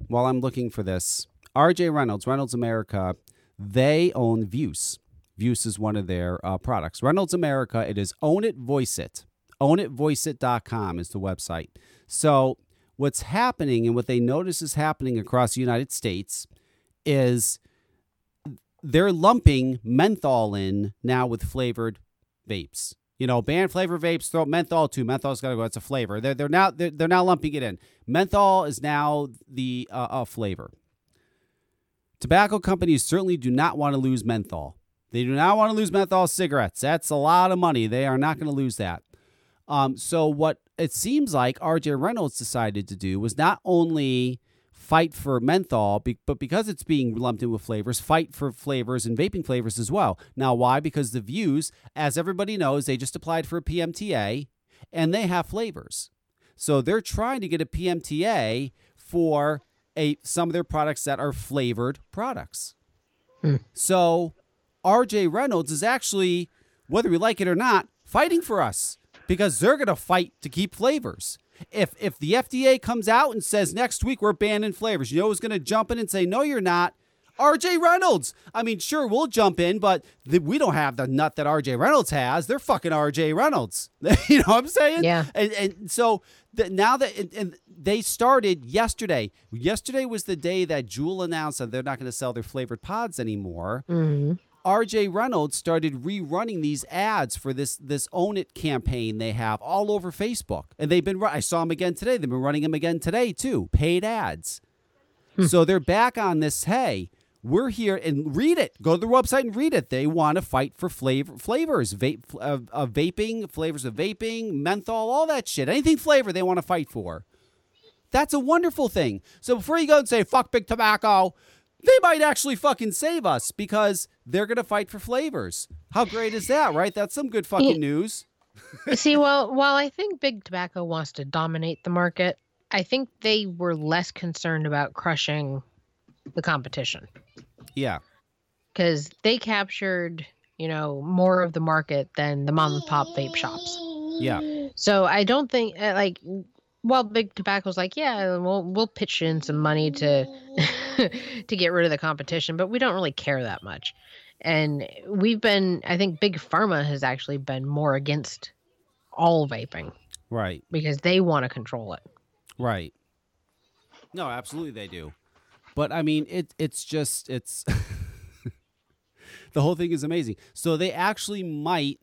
while I'm looking for this, R J. Reynolds, Reynolds America, they own Vuse. Vuse is one of their uh, products. Reynolds America, it is Own It, Voice It. own it voice it dot com is the website. So what's happening and what they notice is happening across the United States is they're lumping menthol in now with flavored vapes. You know, ban flavor vapes, throw menthol too. Menthol's got to go. It's a flavor. They're, they're, now, they're, they're now lumping it in. Menthol is now the uh, uh, flavor. Tobacco companies certainly do not want to lose menthol. They do not want to lose menthol cigarettes. That's a lot of money. They are not going to lose that. Um, so what it seems like R J. Reynolds decided to do was not only fight for menthol, be- but because it's being lumped in with flavors, fight for flavors and vaping flavors as well. Now, why? Because the Vuse, as everybody knows, they just applied for a P M T A, and they have flavors. So they're trying to get a P M T A for a some of their products that are flavored products. Hmm. So R J. Reynolds is actually, whether we like it or not, fighting for us. Because they're going to fight to keep flavors. If if the F D A comes out and says next week we're banning flavors, you know who's going to jump in and say, no, you're not? R J. Reynolds. I mean, sure, we'll jump in, but the, we don't have the nut that R J. Reynolds has. They're fucking R J. Reynolds. You know what I'm saying? Yeah. And, and so the, now that and, and they started yesterday. Yesterday was the day that Juul announced that they're not going to sell their flavored pods anymore. Mm-hmm. R J. Reynolds started rerunning these ads for this this Own It campaign they have all over Facebook. And they've been, I saw them again today. They've been running them again today, too. Paid ads. Hmm. So they're back on this, hey, we're here and read it. Go to their website and read it. They want to fight for flavor, flavors, vape, uh, uh, vaping, flavors of vaping, menthol, all that shit. Anything flavor they want to fight for. That's a wonderful thing. So before you go and say, fuck big tobacco, they might actually fucking save us because they're going to fight for flavors. How great is that, right? That's some good fucking yeah. news. See, well, while I think big tobacco wants to dominate the market, I think they were less concerned about crushing the competition. Yeah. Because they captured, you know, more of the market than the mom and pop vape shops. Yeah. So I don't think, like... Well, big tobacco's like, yeah, we'll we'll pitch in some money to to get rid of the competition, but we don't really care that much. And we've been, I think, big pharma has actually been more against all vaping, right? Because they want to control it, right? No, absolutely they do. But I mean, it it's just it's the whole thing is amazing. So they actually might.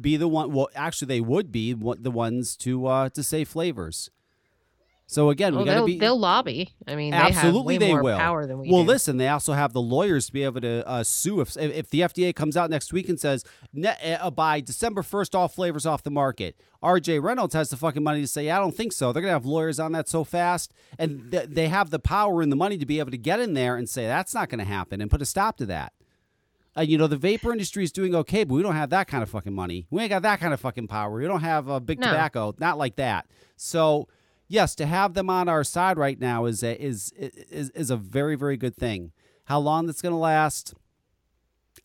Be the one. Well, actually, they would be the ones to uh, to say flavors. So again, well, we gotta be. They'll lobby. I mean, absolutely, they have way more they will. Power than we well, do. Listen, they also have the lawyers to be able to uh, sue if if the F D A comes out next week and says uh, by December first, all flavors off the market. R J. Reynolds has the fucking money to say, yeah, I don't think so. They're gonna have lawyers on that so fast, and th- they have the power and the money to be able to get in there and say that's not going to happen and put a stop to that. Uh, you know, the vapor industry is doing okay, but we don't have that kind of fucking money. We ain't got that kind of fucking power. We don't have uh, big no. tobacco, not like that. So, yes, to have them on our side right now is a, is, is is a very, very good thing. How long that's going to last,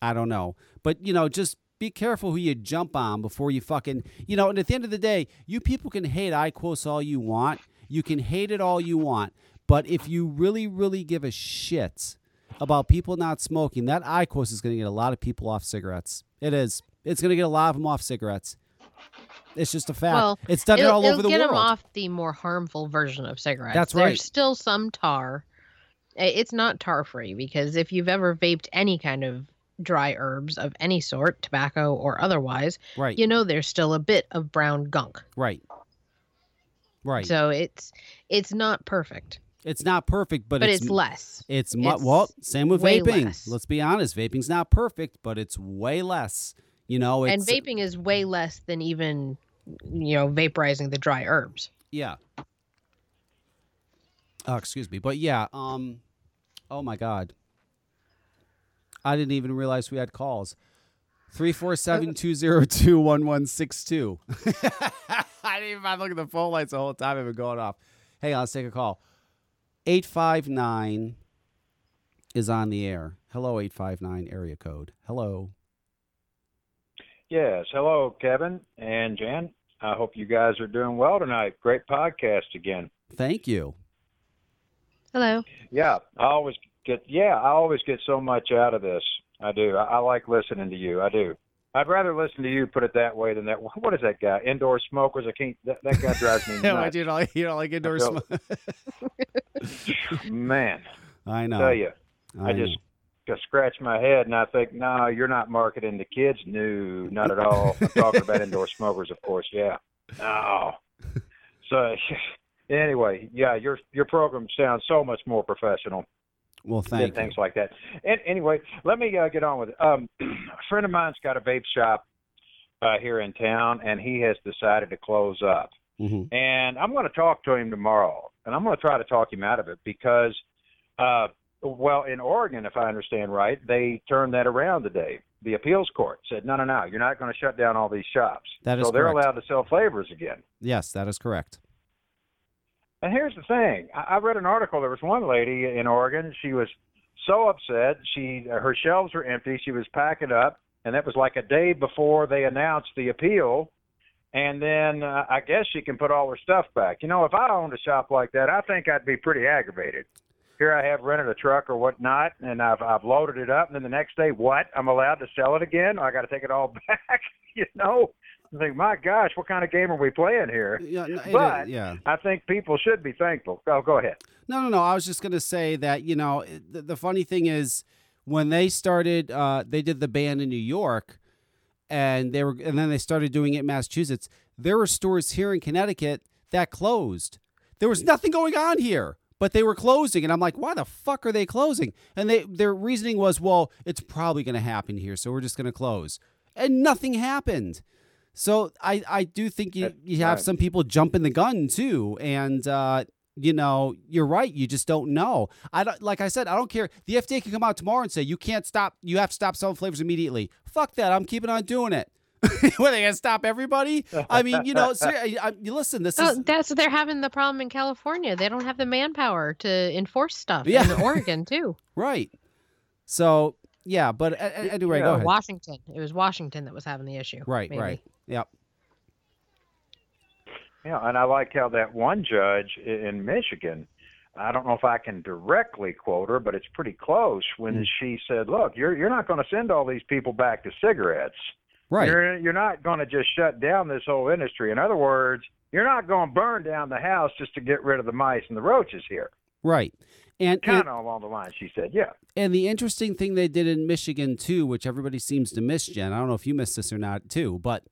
I don't know. But, you know, just be careful who you jump on before you fucking, you know, and at the end of the day, you people can hate I Q O S all you want. You can hate it all you want. But if you really, really give a shit about people not smoking, that I Q O S is going to get a lot of people off cigarettes. It is. It's going to get a lot of them off cigarettes. It's just a fact. Well, it's done it all over the world. It'll get them off the more harmful version of cigarettes. That's right. There's still some tar. It's not tar-free because if you've ever vaped any kind of dry herbs of any sort, tobacco or otherwise, right, you know there's still a bit of brown gunk. Right. Right. So it's it's not perfect. It's not perfect, but, but it's, it's less. It's, mu- it's well, same with vaping. Less. Let's be honest. Vaping's not perfect, but it's way less. You know, it's, and vaping is way less than even, you know, vaporizing the dry herbs. Yeah. Oh, excuse me. But yeah. Um. Oh, my God. I didn't even realize we had calls. three four seven, two zero two, one one six two. I didn't even look at the phone lights the whole time. I've been going off. Hey, let's take a call. eight five nine is on the air. Hello, eight five nine area code. Hello. Yes. Hello, Kevin and Jan. I hope you guys are doing well tonight. Great podcast again. Thank you. Hello. Yeah, I always get yeah, I always get so much out of this. I do. I, I like listening to you. I do. I'd rather listen to you, put it that way, than that. What is that guy? Indoor smokers? I can't. That, that guy drives me nuts. No, I do. Like, you don't like indoor smokers. Man, I know. I tell you, I, I just. Know. I scratch my head and I think, no, you're not marketing to kids. No, not at all. I'm talking about indoor smokers, of course. Yeah. No. So anyway, yeah, your your program sounds so much more professional. Well, thank you. Things like that. And anyway, let me uh, get on with it. Um, a friend of mine's got a vape shop uh, here in town, and he has decided to close up. Mm-hmm. And I'm going to talk to him tomorrow, and I'm going to try to talk him out of it because uh, – well, in Oregon, if I understand right, they turned that around today. The appeals court said, no, no, no, you're not going to shut down all these shops. That is so they're correct. Allowed to sell flavors again. Yes, that is correct. And here's the thing. I, I read an article. There was one lady in Oregon. She was so upset. She her shelves were empty. She was packing up, and that was like a day before they announced the appeal. And then uh, I guess she can put all her stuff back. You know, if I owned a shop like that, I think I'd be pretty aggravated. Here I have rented a truck or whatnot, and I've I've loaded it up, and then the next day, what? I'm allowed to sell it again? I got to take it all back, you know? I think, my gosh, what kind of game are we playing here? Yeah, but it, yeah. I think people should be thankful. Oh, go ahead. No, no, no. I was just going to say that, you know, the, the funny thing is when they started, uh, they did the ban in New York, and they were, and then they started doing it in Massachusetts. There were stores here in Connecticut that closed. There was nothing going on here. But they were closing, and I'm like, why the fuck are they closing? And they their reasoning was, well, it's probably going to happen here, so we're just going to close. And nothing happened. So I, I do think you, you have some people jumping the gun, too. And, uh, you know, you're right. You just don't know. I don't, like I said, I don't care. The F D A can come out tomorrow and say, you can't stop. You have to stop selling flavors immediately. Fuck that. I'm keeping on doing it. What, are they going to stop everybody? I mean, you know, ser- I, I, listen, this oh, is... That's, they're having the problem in California. They don't have the manpower to enforce stuff. Yeah. In Oregon, too. Right. So, yeah, but uh, anyway, yeah. Go ahead. Washington. It was Washington that was having the issue. Right, maybe. Right. Yep. Yeah, and I like how that one judge in Michigan, I don't know if I can directly quote her, but it's pretty close when mm. she said, look, you're you're not going to send all these people back to cigarettes. Right. You're, you're not going to just shut down this whole industry. In other words, you're not going to burn down the house just to get rid of the mice and the roaches here. Right. And kind of along the lines, she said, yeah. And the interesting thing they did in Michigan, too, which everybody seems to miss, Jen, I don't know if you missed this or not, too, but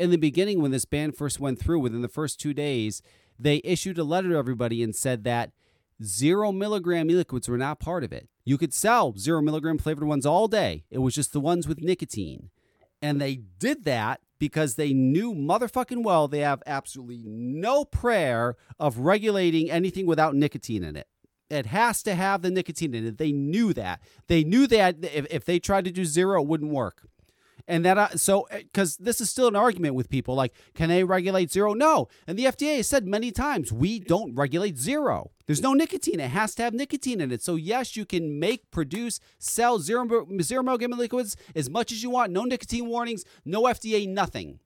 in the beginning when this ban first went through, within the first two days, they issued a letter to everybody and said that zero milligram e-liquids were not part of it. You could sell zero milligram flavored ones all day. It was just the ones with nicotine. And they did that because they knew motherfucking well they have absolutely no prayer of regulating anything without nicotine in it. It has to have the nicotine in it. They knew that. They knew that if, if they tried to do zero, it wouldn't work. And that, uh, so, because this is still an argument with people like, can they regulate zero? No. And the F D A has said many times, we don't regulate zero. There's no nicotine. It has to have nicotine in it. So, yes, you can make, produce, sell zero, zero milligram liquids as much as you want. No nicotine warnings, no F D A, nothing.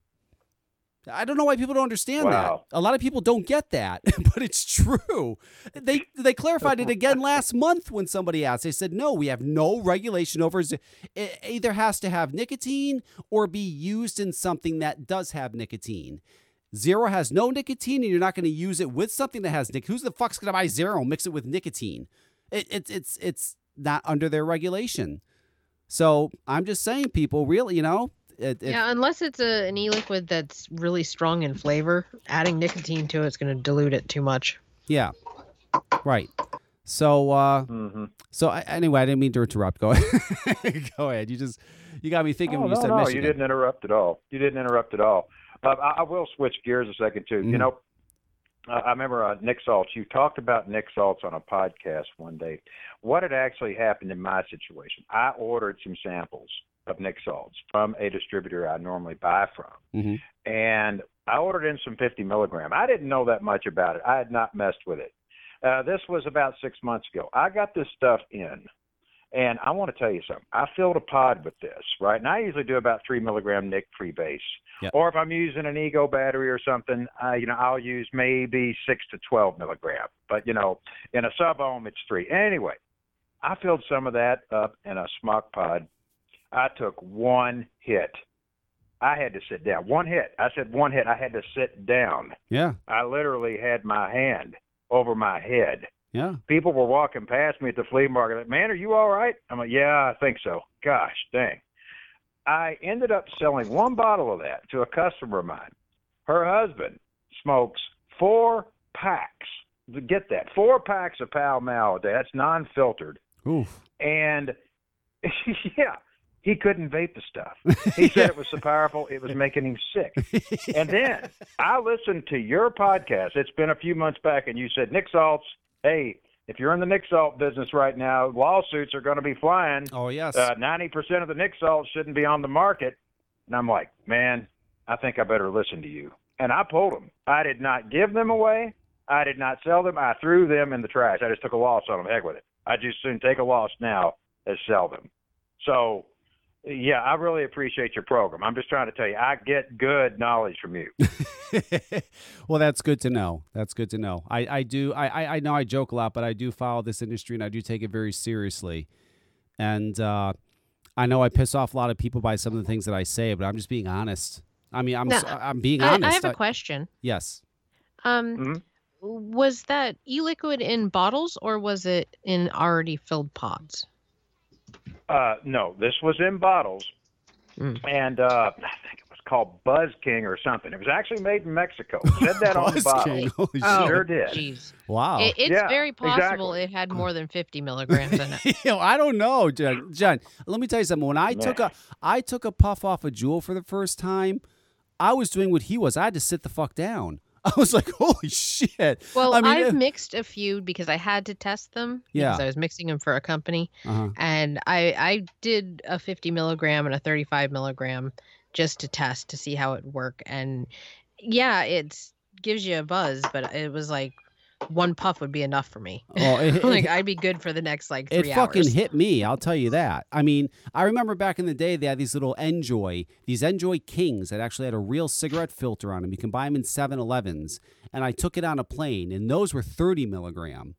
I don't know why people don't understand wow. that. A lot of people don't get that, but it's true. They they clarified it again last month when somebody asked. They said, no, we have no regulation over. It either has to have nicotine or be used in something that does have nicotine. Zero has no nicotine, and you're not going to use it with something that has nicotine. Who's the fuck's going to buy zero and mix it with nicotine? It, it, it's, it's not under their regulation. So I'm just saying, people, really, you know, It, it, yeah, unless it's a, an e-liquid that's really strong in flavor, adding nicotine to it's going to dilute it too much. Yeah, right. So, uh, mm-hmm. so I, anyway, I didn't mean to interrupt. Go ahead. Go ahead. You just you got me thinking oh, when you no, said no, Michigan. You didn't interrupt at all. You didn't interrupt at all. Uh, I, I will switch gears a second too. Mm. You know, uh, I remember uh, Nick Salts. You talked about Nick Salts on a podcast one day. What had actually happened in my situation? I ordered some samples of Nick Salts from a distributor I normally buy from. Mm-hmm. And I ordered in some fifty milligram. I didn't know that much about it. I had not messed with it. Uh, this was about six months ago. I got this stuff in And I want to tell you something. I filled a pod with this, right? And I usually do about three milligram N I C freebase. Yep. Or if I'm using an ego battery or something, uh, you know, I'll use maybe six to twelve milligram. But, you know, in a sub-ohm, it's three. Anyway, I filled some of that up in a smock pod. I took one hit. I had to sit down. One hit. I said one hit. I had to sit down. Yeah. I literally had my hand over my head. Yeah. People were walking past me at the flea market. Like, man, are you all right? I'm like, yeah, I think so. Gosh, dang. I ended up selling one bottle of that to a customer of mine. Her husband smokes four packs. Get that. Four packs of Pall Mall a day. That's non-filtered. Oof. And, yeah. He couldn't vape the stuff. He said yeah. It was so powerful, it was making him sick. yeah. And then I listened to your podcast. It's been a few months back, and you said, Nick Salts, hey, if you're in the Nick Salt business right now, lawsuits are going to be flying. Oh, yes. Uh, ninety percent of the Nick Salts shouldn't be on the market. And I'm like, man, I think I better listen to you. And I pulled them. I did not give them away. I did not sell them. I threw them in the trash. I just took a loss on them. Heck with it. I'd just soon take a loss now as sell them. So... yeah, I really appreciate your program. I'm just trying to tell you, I get good knowledge from you. Well, that's good to know. That's good to know. I, I do. I, I know I joke a lot, but I do follow this industry and I do take it very seriously. And uh, I know I piss off a lot of people by some of the things that I say, but I'm just being honest. I mean, I'm now, I'm being I, honest. I have a question. I, yes. Um, mm-hmm. Was that e-liquid in bottles or was it in already filled pods? Uh, no, this was in bottles, mm. and uh, I think it was called Buzz King or something. It was actually made in Mexico. It said that on the bottle. Oh, oh, sure did. Geez. Wow. It, it's yeah, very possible exactly. It had more than fifty milligrams in it. You know, I don't know, John. John, let me tell you something. When I Man. took a I took a puff off a Juul for the first time, I was doing what he was. I had to sit the fuck down. I was like, holy shit. Well, I mean, I've it... mixed a few because I had to test them. Yeah. Because I was mixing them for a company. Uh-huh. And I I did a fifty milligram and a thirty-five milligram just to test to see how it worked. And yeah, it gives you a buzz, but it was like one puff would be enough for me. Oh, it, like it, I'd be good for the next like three hours. It fucking hours. hit me. I'll tell you that. I mean, I remember back in the day, they had these little Enjoy, these Enjoy Kings that actually had a real cigarette filter on them. You can buy them in seven elevens. And I took it on a plane and those were thirty milligram.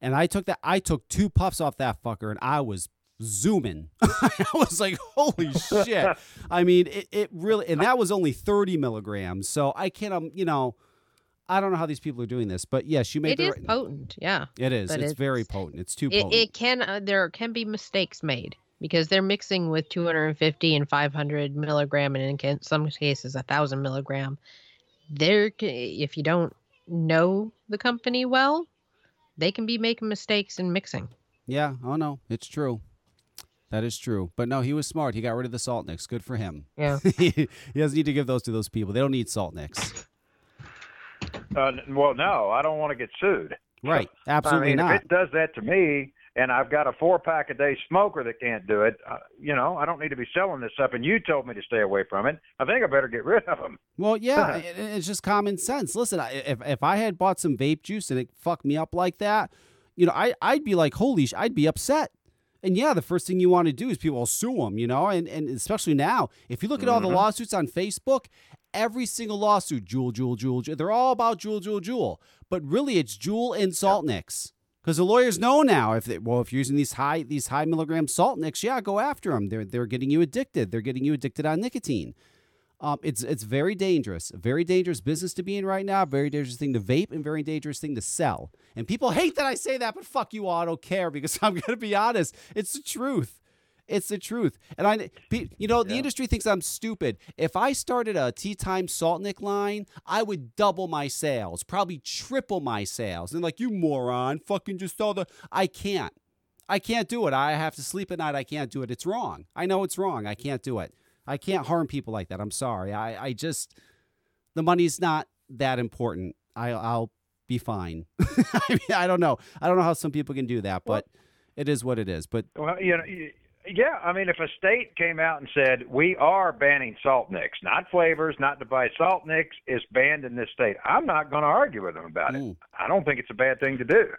And I took that. I took two puffs off that fucker and I was zooming. I was like, holy shit. I mean, it, it really, and that was only thirty milligrams. So I can't, um, you know, I don't know how these people are doing this, but yes, you made it the is right... potent. Yeah, it is. It's, it's very potent. It's too it, potent. It can uh, there can be mistakes made because they're mixing with two hundred fifty and five hundred milligram, and in some cases, a thousand milligram. There, if you don't know the company well, they can be making mistakes in mixing. Yeah. Oh no, it's true. That is true. But no, he was smart. He got rid of the salt nicks. Good for him. Yeah. He doesn't need to give those to those people. They don't need salt nicks. Uh, well, no, I don't want to get sued. Right. Absolutely I mean, not. If it does that to me and I've got a four pack a day smoker that can't do it, uh, you know, I don't need to be selling this up. And you told me to stay away from it. I think I better get rid of them. Well, yeah, it, it's just common sense. Listen, if if I had bought some vape juice and it fucked me up like that, you know, I, I'd be like, holy sh- I'd be upset. And yeah, the first thing you want to do is people will sue them, you know, and, and especially now, if you look at all mm-hmm. the lawsuits on Facebook, every single lawsuit, Juul, Juul, Juul, Juul, they're all about Juul, Juul, Juul. But really, it's Juul and salt nicks because the lawyers know now if they, well, if you're using these high these high milligram salt nicks, yeah, go after them. They're they're getting you addicted. They're getting you addicted on nicotine. Um, it's it's very dangerous, very dangerous business to be in right now. Very dangerous thing to vape and very dangerous thing to sell. And people hate that I say that, but fuck you all. I don't care because I'm going to be honest. It's the truth. It's the truth. And I, you know, yeah. the industry thinks I'm stupid. If I started a Tea Time Salt Nick line, I would double my sales, probably triple my sales. And like, you moron, fucking just all the, I can't, I can't do it. I have to sleep at night. I can't do it. It's wrong. I know it's wrong. I can't do it. I can't harm people like that. I'm sorry. I, I just, the money's not that important. I, I'll be fine. I mean, I don't know. I don't know how some people can do that, but well, it is what it is. But well, you know, you, yeah, I mean, if a state came out and said, we are banning salt nicks, not flavors, not device, salt nicks is banned in this state, I'm not going to argue with them about mm. it. I don't think it's a bad thing to do.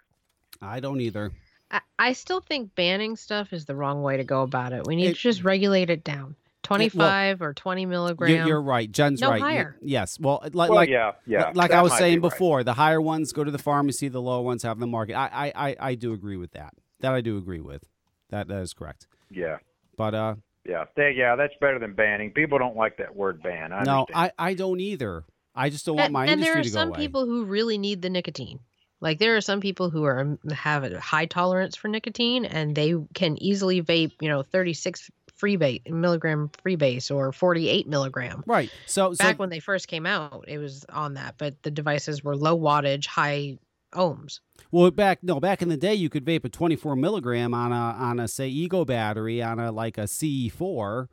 I don't either. I, I still think banning stuff is the wrong way to go about it. We need it, to just regulate it down. twenty-five well, or twenty milligrams. You're, you're right. Jen's no right. Higher. You, yes. Well, like, well, like, yeah, yeah. like I was saying be before, right. the higher ones go to the pharmacy, the lower ones have the market. I, I, I, I do agree with that. That I do agree with. That That is correct. Yeah. But, uh, yeah, they, yeah, that's better than banning. People don't like that word ban. I no, I, I don't either. I just don't want and, my industry to go away. And there are some people who really need the nicotine. Like there are some people who are have a high tolerance for nicotine, and they can easily vape, you know, thirty-six freebase milligram freebase or forty-eight milligram. Right. So back so, when they first came out, it was on that, but the devices were low wattage, high ohms. Well, back no, back in the day, you could vape a twenty-four milligram on a on a say Ego battery on a like a C E four,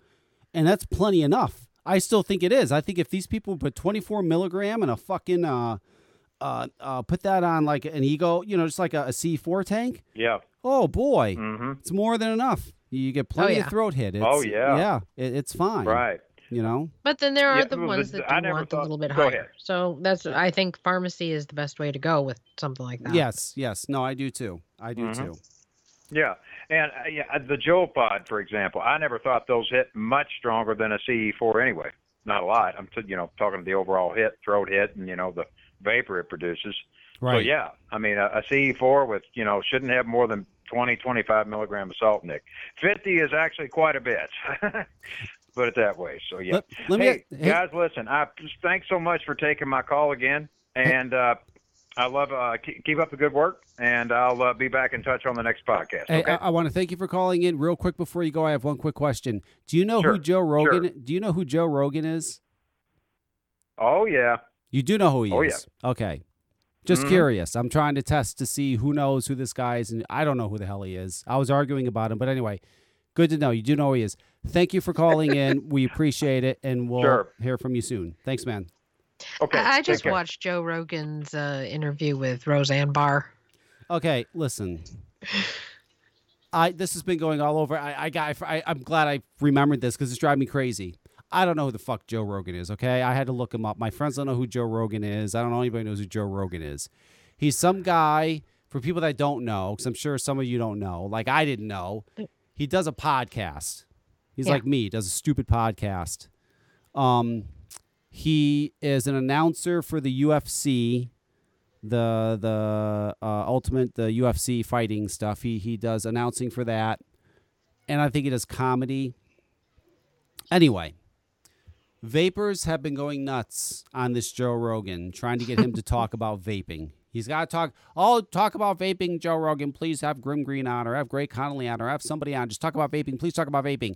and that's plenty enough. I still think it is. I think if these people put twenty-four milligram and a fucking uh. Uh, uh, put that on like an Ego, you know, just like a, a C four tank. Yeah. Oh boy, mm-hmm. It's more than enough. You get plenty oh, yeah. of throat hit. It's, oh yeah, yeah, it, it's fine. Right. You know. But then there are yeah, the ones that do want thought, a little bit higher. Ahead. So that's, I think, pharmacy is the best way to go with something like that. Yes. Yes. No, I do too. I do mm-hmm. too. Yeah, and uh, yeah, the Joe pod, for example, I never thought those hit much stronger than a C E four anyway. Not a lot. I'm, t- you know, talking the overall hit, throat hit, and you know the vapor it produces. Right. So yeah, I mean a, a C E four with, you know, shouldn't have more than twenty, twenty-five milligram of salt, Nick. fifty is actually quite a bit. Put it that way. So yeah. Let, let hey, me, hey guys, listen, I thanks so much for taking my call again, and uh I love uh keep, keep up the good work, and I'll uh, be back in touch on the next podcast. Okay? Hey, I, I want to thank you for calling in. Real quick before you go, I have one quick question. Do you know sure. who Joe Rogan sure. do you know who Joe Rogan is? Oh yeah. You do know who he oh, is. Yeah. Okay. Just mm-hmm. curious. I'm trying to test to see who knows who this guy is, and I don't know who the hell he is. I was arguing about him, but anyway, good to know. You do know who he is. Thank you for calling in. We appreciate it, and we'll sure. hear from you soon. Thanks, man. Okay. I, I just care. watched Joe Rogan's uh, interview with Roseanne Barr. Okay, listen. I this has been going all over. I, I got. I, I'm glad I remembered this because it's driving me crazy. I don't know who the fuck Joe Rogan is, okay? I had to look him up. My friends don't know who Joe Rogan is. I don't know anybody knows who Joe Rogan is. He's some guy, for people that don't know, because I'm sure some of you don't know, like I didn't know, he does a podcast. He's yeah. like me, does a stupid podcast. Um, he is an announcer for the U F C, the the uh, ultimate, the U F C fighting stuff. He He does announcing for that, and I think he does comedy. Anyway. Vapors have been going nuts on this Joe Rogan, trying to get him to talk about vaping. He's got to talk, oh, talk about vaping, Joe Rogan. Please have Grim Green on, or have Gray Connolly on, or have somebody on. Just talk about vaping. Please talk about vaping.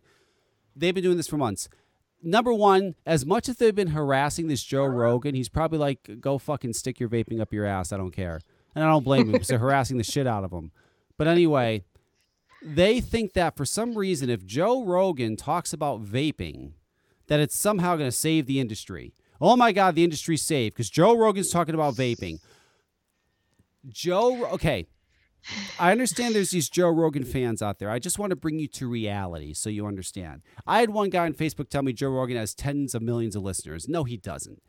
They've been doing this for months. Number one, as much as they've been harassing this Joe Rogan, he's probably like, go fucking stick your vaping up your ass. I don't care. And I don't blame him because they're harassing the shit out of him. But anyway, they think that for some reason, if Joe Rogan talks about vaping, that it's somehow going to save the industry. Oh, my God, the industry's saved because Joe Rogan's talking about vaping. Joe, okay, I understand there's these Joe Rogan fans out there. I just want to bring you to reality so you understand. I had one guy on Facebook tell me Joe Rogan has tens of millions of listeners. No, he doesn't.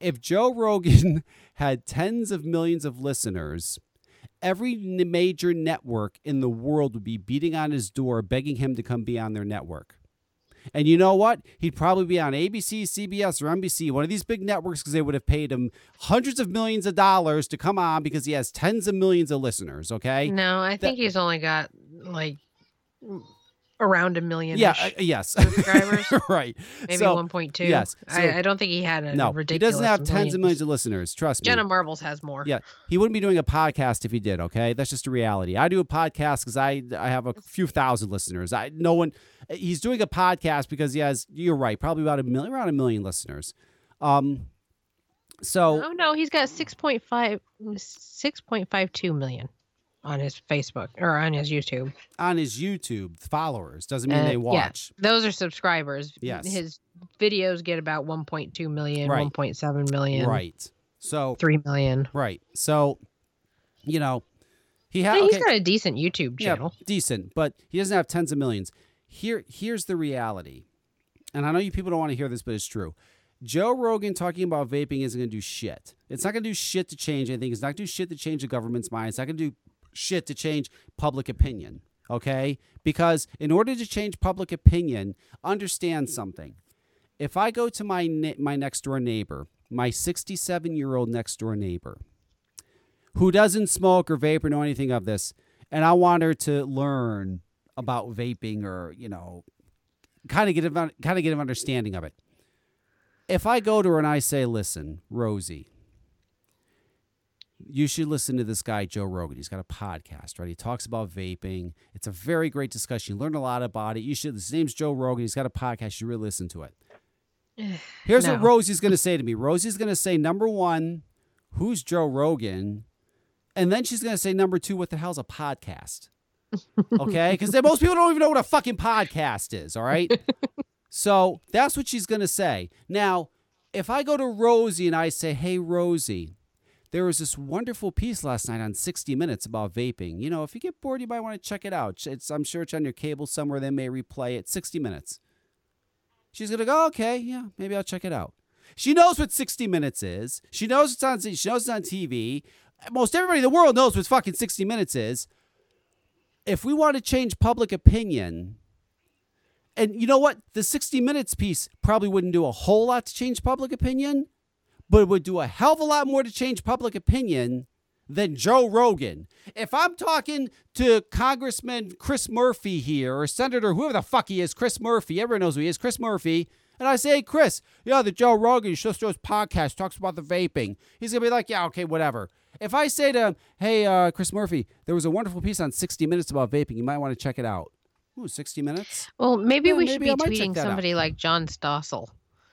If Joe Rogan had tens of millions of listeners, every major network in the world would be beating on his door, begging him to come be on their network. And you know what? He'd probably be on A B C, C B S, or N B C, one of these big networks, because they would have paid him hundreds of millions of dollars to come on because he has tens of millions of listeners, okay? No, I think that, he's only got, like, around a million yeah, uh, yes. subscribers. Right. Maybe so, one point two. Yes. So, I, I don't think he had a no, ridiculous No, he doesn't have millions. tens of millions of listeners, trust me. Jenna Marbles has more. Yeah, he wouldn't be doing a podcast if he did, okay? That's just a reality. I do a podcast because I, I have a few thousand listeners. I No one... He's doing a podcast because he has, you're right, probably about a million, around a million listeners. Um, so. Oh, no, he's got six point five, six point five two million on his Facebook or on his YouTube. On his YouTube followers. Doesn't mean uh, they watch. Yeah. Those are subscribers. Yes. His videos get about one point two million, right. one point seven million. Right. So. three million. Right. So, you know, he has. So he's okay. got a decent YouTube channel. Yeah, decent, but he doesn't have tens of millions. Here, here's the reality, and I know you people don't want to hear this, but it's true. Joe Rogan talking about vaping isn't going to do shit. It's not going to do shit to change anything. It's not going to do shit to change the government's mind. It's not going to do shit to change public opinion, okay? Because in order to change public opinion, understand something. If I go to my na- my next-door neighbor, my sixty-seven-year-old next-door neighbor, who doesn't smoke or vape or know anything of this, and I want her to learn about vaping or, you know, kind of get kind of get an understanding of it. If I go to her and I say, listen, Rosie, you should listen to this guy, Joe Rogan. He's got a podcast, right? He talks about vaping. It's a very great discussion. You learn a lot about it. You should. His name's Joe Rogan. He's got a podcast. You really listen to it. Here's no. what Rosie's going to say to me. Rosie's going to say, number one, who's Joe Rogan? And then she's going to say, number two, what the hell's a podcast? Okay? Because most people don't even know what a fucking podcast is, all right? So that's what she's going to say. Now, if I go to Rosie and I say, hey, Rosie, there was this wonderful piece last night on sixty minutes about vaping. You know, if you get bored, you might want to check it out. It's, I'm sure it's on your cable somewhere. They may replay it. sixty minutes. She's going to go, okay, yeah, maybe I'll check it out. She knows what sixty minutes is. She knows it's on, she knows it's on T V. Most everybody in the world knows what fucking sixty minutes is. If we want to change public opinion, and you know what? The sixty minutes piece probably wouldn't do a whole lot to change public opinion, but it would do a hell of a lot more to change public opinion than Joe Rogan. If I'm talking to Congressman Chris Murphy here, or Senator, whoever the fuck he is, Chris Murphy, everyone knows who he is, Chris Murphy, and I say, hey, Chris, yeah, the Joe Rogan, just does podcast, talks about the vaping. He's going to be like, yeah, okay, whatever. If I say to him, hey, uh, Chris Murphy, there was a wonderful piece on sixty minutes about vaping. You might want to check it out. Ooh, sixty minutes? Well, maybe yeah, we maybe should be tweeting somebody out. Like John Stossel.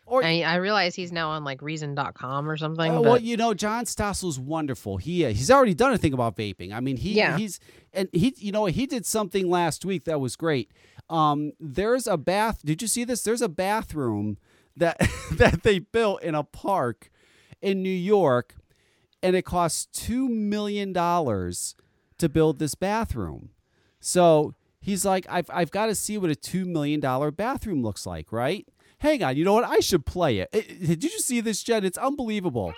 Or, I, I realize he's now on like reason dot com or something. Oh, but... Well, you know, John Stossel's wonderful. He uh, he's already done a thing about vaping. I mean, he yeah. he's and he you know, he did something last week that was great. Um, there's a bath. Did you see this? There's a bathroom that that they built in a park in New York, and it costs two million dollars to build this bathroom. So he's like, I've I've got to see what a two million dollar bathroom looks like, right? Hang on, you know what? I should play it. it, it did you see this, Jen? It's unbelievable.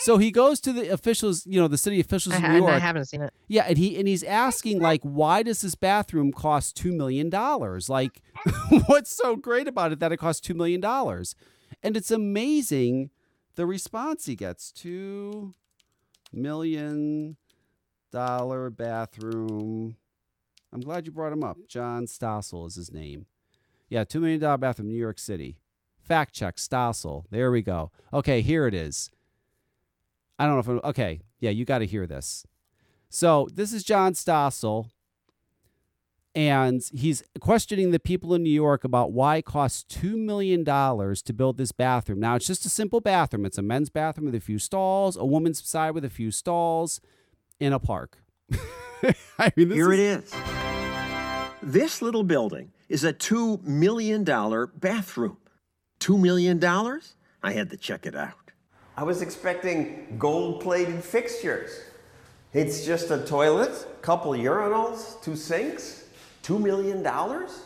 So he goes to the officials, you know, the city officials in New York. I haven't seen it. Yeah, and he and he's asking, like, why does this bathroom cost two million dollars? Like, what's so great about it that it costs two million dollars? And it's amazing the response he gets. Two million dollar bathroom. I'm glad you brought him up. John Stossel is his name. Yeah, two million dollars bathroom, New York City. Fact check, Stossel. There we go. Okay, here it is. I don't know if I'm... Okay, yeah, you got to hear this. So this is John Stossel, and he's questioning the people in New York about why it costs two million dollars to build this bathroom. Now, it's just a simple bathroom. It's a men's bathroom with a few stalls, a woman's side with a few stalls, in a park. I mean, this Here is... it is. This little building is a two million dollars bathroom. two million dollars? I had to check it out. I was expecting gold-plated fixtures. It's just a toilet, couple urinals, two sinks, two million dollars?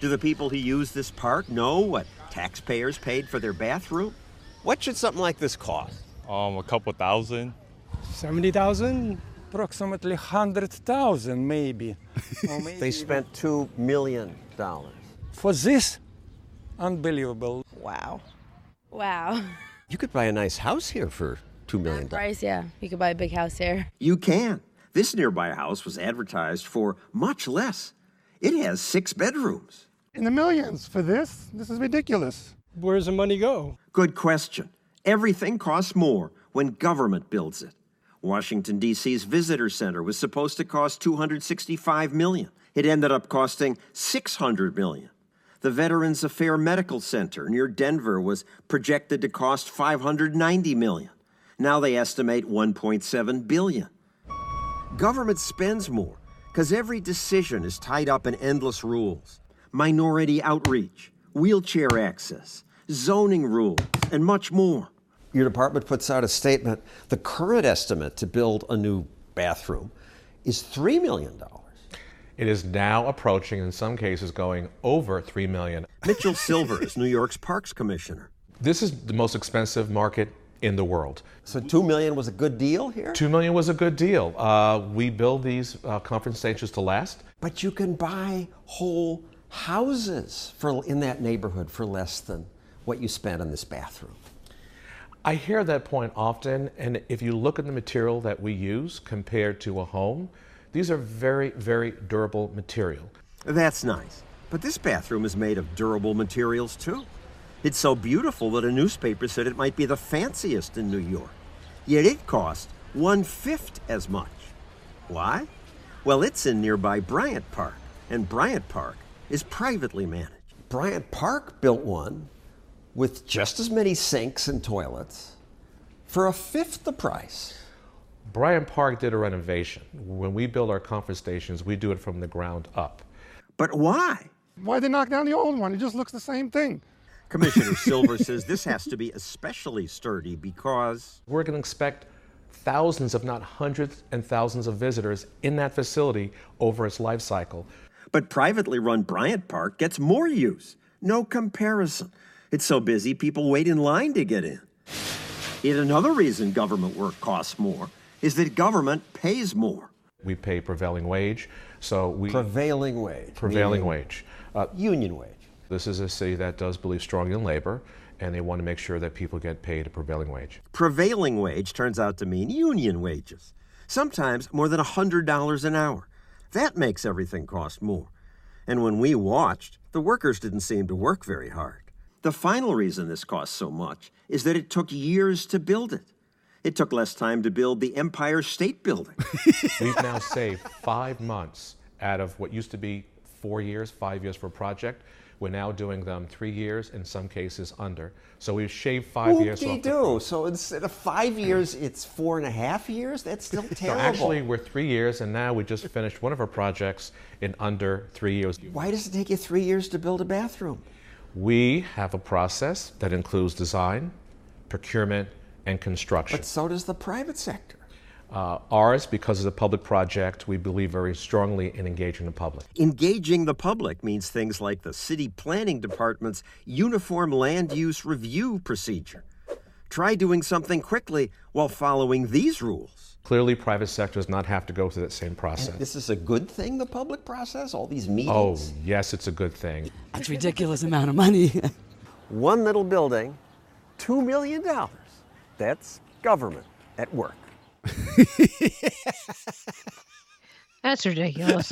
Do the people who use this park know what taxpayers paid for their bathroom? What should something like this cost? Um, a couple thousand. seventy thousand? Approximately one hundred thousand dollars, maybe. maybe. They spent two million dollars. For this? Unbelievable. Wow. Wow. You could buy a nice house here for two million dollars. That price, yeah. You could buy a big house here. You can. This nearby house was advertised for much less. It has six bedrooms. In the millions for this? This is ridiculous. Where does the money go? Good question. Everything costs more when government builds it. Washington, D C's visitor center was supposed to cost two hundred sixty-five million dollars. It ended up costing six hundred million dollars. The Veterans Affairs Medical Center near Denver was projected to cost five hundred ninety million dollars. Now they estimate one point seven billion dollars. Government spends more because every decision is tied up in endless rules. Minority outreach, wheelchair access, zoning rules, and much more. Your department puts out a statement. The current estimate to build a new bathroom is three million dollars. It is now approaching, in some cases, going over three million dollars. Mitchell Silver is New York's Parks Commissioner. This is the most expensive market in the world. So two million was a good deal here? Two million was a good deal. Uh, we build these uh, conference stations to last. But you can buy whole houses for in that neighborhood for less than what you spent on this bathroom. I hear that point often, and if you look at the material that we use compared to a home, these are very, very durable material. That's nice, but this bathroom is made of durable materials too. It's so beautiful that a newspaper said it might be the fanciest in New York, yet it costs one-fifth as much. Why? Well, it's in nearby Bryant Park, and Bryant Park is privately managed. Bryant Park built one with just as many sinks and toilets for a fifth the price. Bryant Park did a renovation. When we build our conference stations, we do it from the ground up. But why? Why they knock down the old one? It just looks the same thing. Commissioner Silver says this has to be especially sturdy because we're going to expect thousands, if not hundreds and thousands of visitors in that facility over its life cycle. But privately run Bryant Park gets more use. No comparison. It's so busy, people wait in line to get in. Yet another reason government work costs more is that government pays more. We pay prevailing wage, so we... Prevailing wage. Prevailing union. wage. Uh, union wage. This is a city that does believe strongly in labor, and they want to make sure that people get paid a prevailing wage. Prevailing wage turns out to mean union wages, sometimes more than one hundred dollars an hour. That makes everything cost more. And when we watched, the workers didn't seem to work very hard. The final reason this costs so much is that it took years to build it. It took less time to build the Empire State Building. We've now saved five months out of what used to be four years, five years for a project. We're now doing them three years, in some cases under. So we've shaved five Oop-de-doo. years off. do. So instead of five years, it's four and a half years? That's still terrible. No, actually, we're three years, and now we just finished one of our projects in under three years. Why does it take you three years to build a bathroom? We have a process that includes design, procurement, and construction. But so does the private sector. Uh, ours, because it's a public project, we believe very strongly in engaging the public. Engaging the public means things like the city planning department's uniform land use review procedure. Try doing something quickly while following these rules. Clearly, private sector does not have to go through that same process. And this is a good thing, the public process, all these meetings? Oh, yes, it's a good thing. That's a ridiculous amount of money. One little building, two million dollars. That's government at work. That's ridiculous.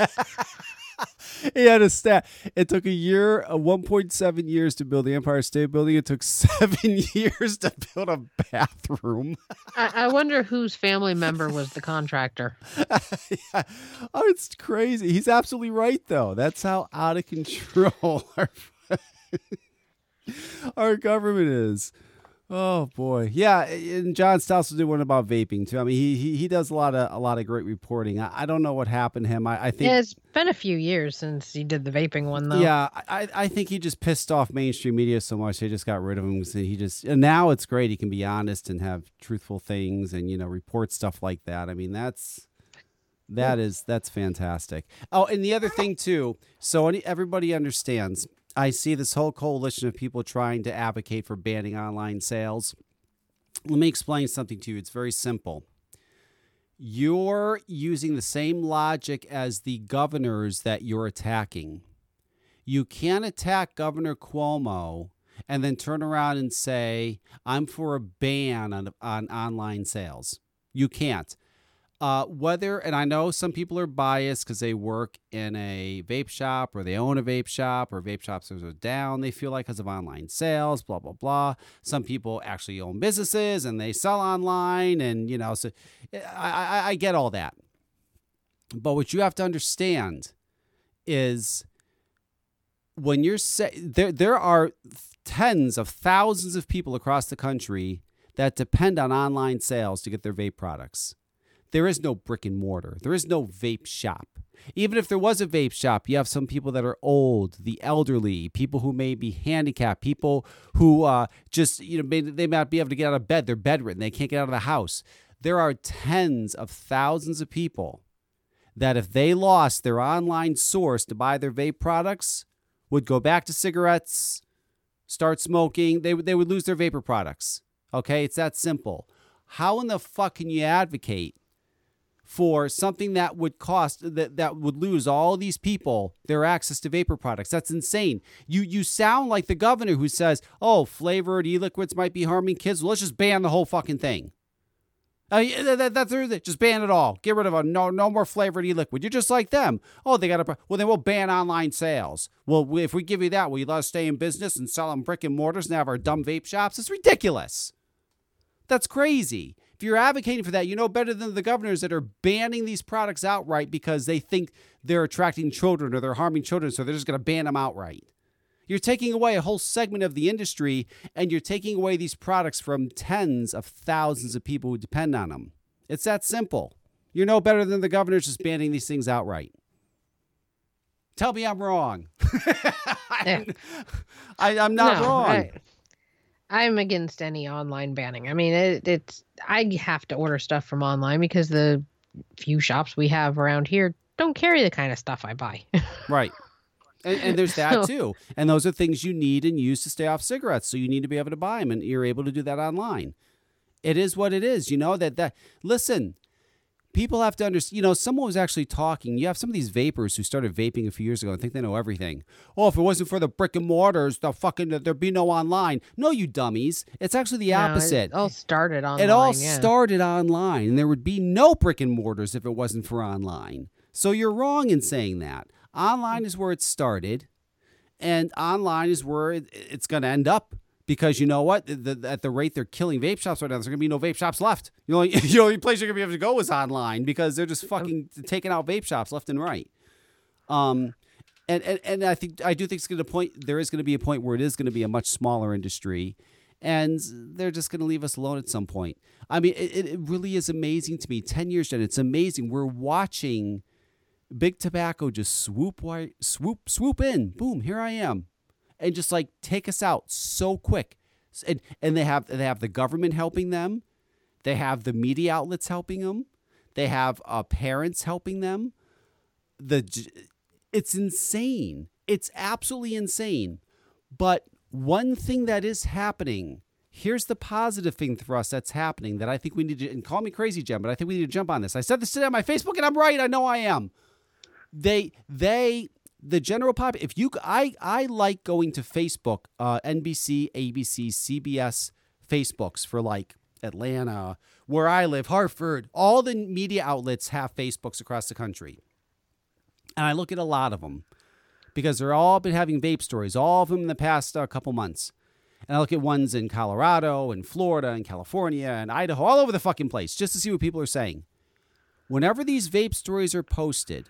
He had a stat. It took a year, uh, one point seven years to build the Empire State Building. It took seven years to build a bathroom. I, I wonder whose family member was the contractor. Yeah. Oh, it's crazy. He's absolutely right, though. That's how out of control our, our government is. Oh boy, yeah, and John Stossel did one about vaping too. I mean, he he, he does a lot of a lot of great reporting. I, I don't know what happened to him. I, I think yeah, it's been a few years since he did the vaping one, though. Yeah, I I think he just pissed off mainstream media so much they just got rid of him. So he just and now it's great. He can be honest and have truthful things and you know report stuff like that. I mean, that's that is that's fantastic. Oh, and the other thing too. So everybody understands. I see this whole coalition of people trying to advocate for banning online sales. Let me explain something to you. It's very simple. You're using the same logic as the governors that you're attacking. You can't attack Governor Cuomo and then turn around and say, I'm for a ban on, on online sales. You can't. Uh, whether, and I know some people are biased because they work in a vape shop or they own a vape shop or vape shops are down, they feel like because of online sales, blah, blah, blah. Some people actually own businesses and they sell online and, you know, so I, I, I get all that. But what you have to understand is when you're, se- there, there are tens of thousands of people across the country that depend on online sales to get their vape products. There is no brick and mortar. There is no vape shop. Even if there was a vape shop, you have some people that are old, the elderly, people who may be handicapped, people who uh, just, you know, may, they may not be able to get out of bed. They're bedridden. They can't get out of the house. There are tens of thousands of people that if they lost their online source to buy their vape products, would go back to cigarettes, start smoking. They would, they would lose their vapor products. Okay, it's that simple. How in the fuck can you advocate for something that would cost that, that would lose all these people their access to vapor products? That's insane. You you sound like the governor who says, "Oh, flavored e-liquids might be harming kids. Well, let's just ban the whole fucking thing." Uh, that, that's it. Just ban it all. Get rid of them. No, no more flavored e-liquid. You're just like them. Oh, they got to. Well, then we'll ban online sales. Well, if we give you that, will you let us stay in business and sell them brick and mortars and have our dumb vape shops? It's ridiculous. That's crazy. If you're advocating for that, you know better than the governors that are banning these products outright because they think they're attracting children or they're harming children, so they're just going to ban them outright. You're taking away a whole segment of the industry, and you're taking away these products from tens of thousands of people who depend on them. It's that simple. You're no better than the governors just banning these things outright. Tell me I'm wrong. I'm, I, I'm not no, wrong. I, I'm against any online banning. I mean, it, it's I have to order stuff from online because the few shops we have around here don't carry the kind of stuff I buy. Right. And, and there's that too. And those are things you need and use to stay off cigarettes. So you need to be able to buy them, and you're able to do that online. It is what it is. You know, that, that listen, people have to understand, you know, someone was actually talking. You have some of these vapors who started vaping a few years ago and think they know everything. Oh, if it wasn't for the brick and mortars, the fucking, there'd be no online. No, you dummies. It's actually the no, opposite. It all started online. It all yeah. started online. And there would be no brick and mortars if it wasn't for online. So you're wrong in saying that. Online is where it started, and online is where it, it's going to end up, because you know what? The, the, at the rate they're killing vape shops right now, there's going to be no vape shops left. You know, the only place you're going to be able to go is online, because they're just fucking taking out vape shops left and right. Um, and, and, and I think I do think it's going to point. There is going to be a point where it is going to be a much smaller industry, and they're just going to leave us alone at some point. I mean, it, it really is amazing to me. Ten years in, it's amazing. We're watching big tobacco just swoop, swoop, swoop in. Boom, here I am, and just like take us out so quick. And and they have they have the government helping them, they have the media outlets helping them, they have uh, parents helping them. The it's insane. It's absolutely insane. But one thing that is happening. Here's the positive thing for us that's happening that I think we need to. And call me crazy, Jen, but I think we need to jump on this. I said this today on my Facebook, and I'm right. I know I am. They, they, the general pop. If you, I, I like going to Facebook, uh, N B C, A B C, C B S, Facebooks for like Atlanta, where I live, Hartford. All the media outlets have Facebooks across the country, and I look at a lot of them because they're all been having vape stories, all of them in the past uh, couple months. And I look at ones in Colorado and Florida and California and Idaho, all over the fucking place, just to see what people are saying. Whenever these vape stories are posted,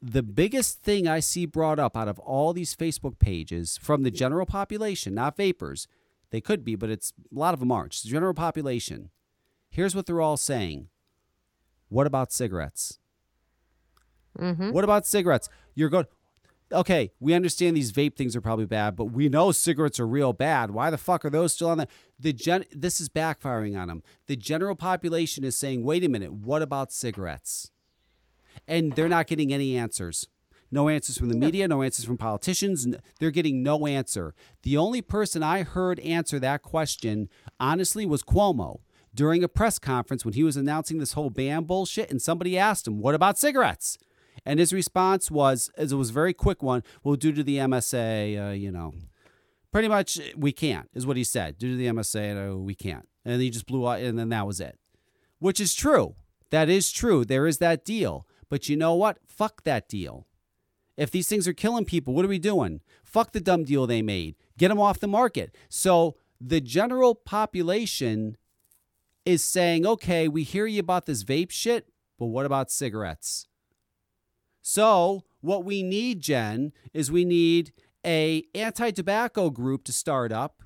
the biggest thing I see brought up out of all these Facebook pages from the general population, not vapors, they could be, but it's a lot of them aren't. It's the general population. Here's what they're all saying. What about cigarettes? Mm-hmm. What about cigarettes? You're going, okay, we understand these vape things are probably bad, but we know cigarettes are real bad. Why the fuck are those still on the, the gen, this is backfiring on them. The general population is saying, wait a minute, what about cigarettes? And they're not getting any answers. No answers from the media, no answers from politicians. They're getting no answer. The only person I heard answer that question, honestly, was Cuomo during a press conference when he was announcing this whole ban bullshit, and somebody asked him, what about cigarettes? And his response was, as it was a very quick one, well, due to the M S A, uh, you know, pretty much we can't, is what he said. Due to the M S A, uh, we can't. And he just blew out, and then that was it. Which is true. That is true. There is that deal. But you know what? Fuck that deal. If these things are killing people, what are we doing? Fuck the dumb deal they made. Get them off the market. So the general population is saying, okay, we hear you about this vape shit, but what about cigarettes? So what we need, Jen, is we need a anti-tobacco group to start up.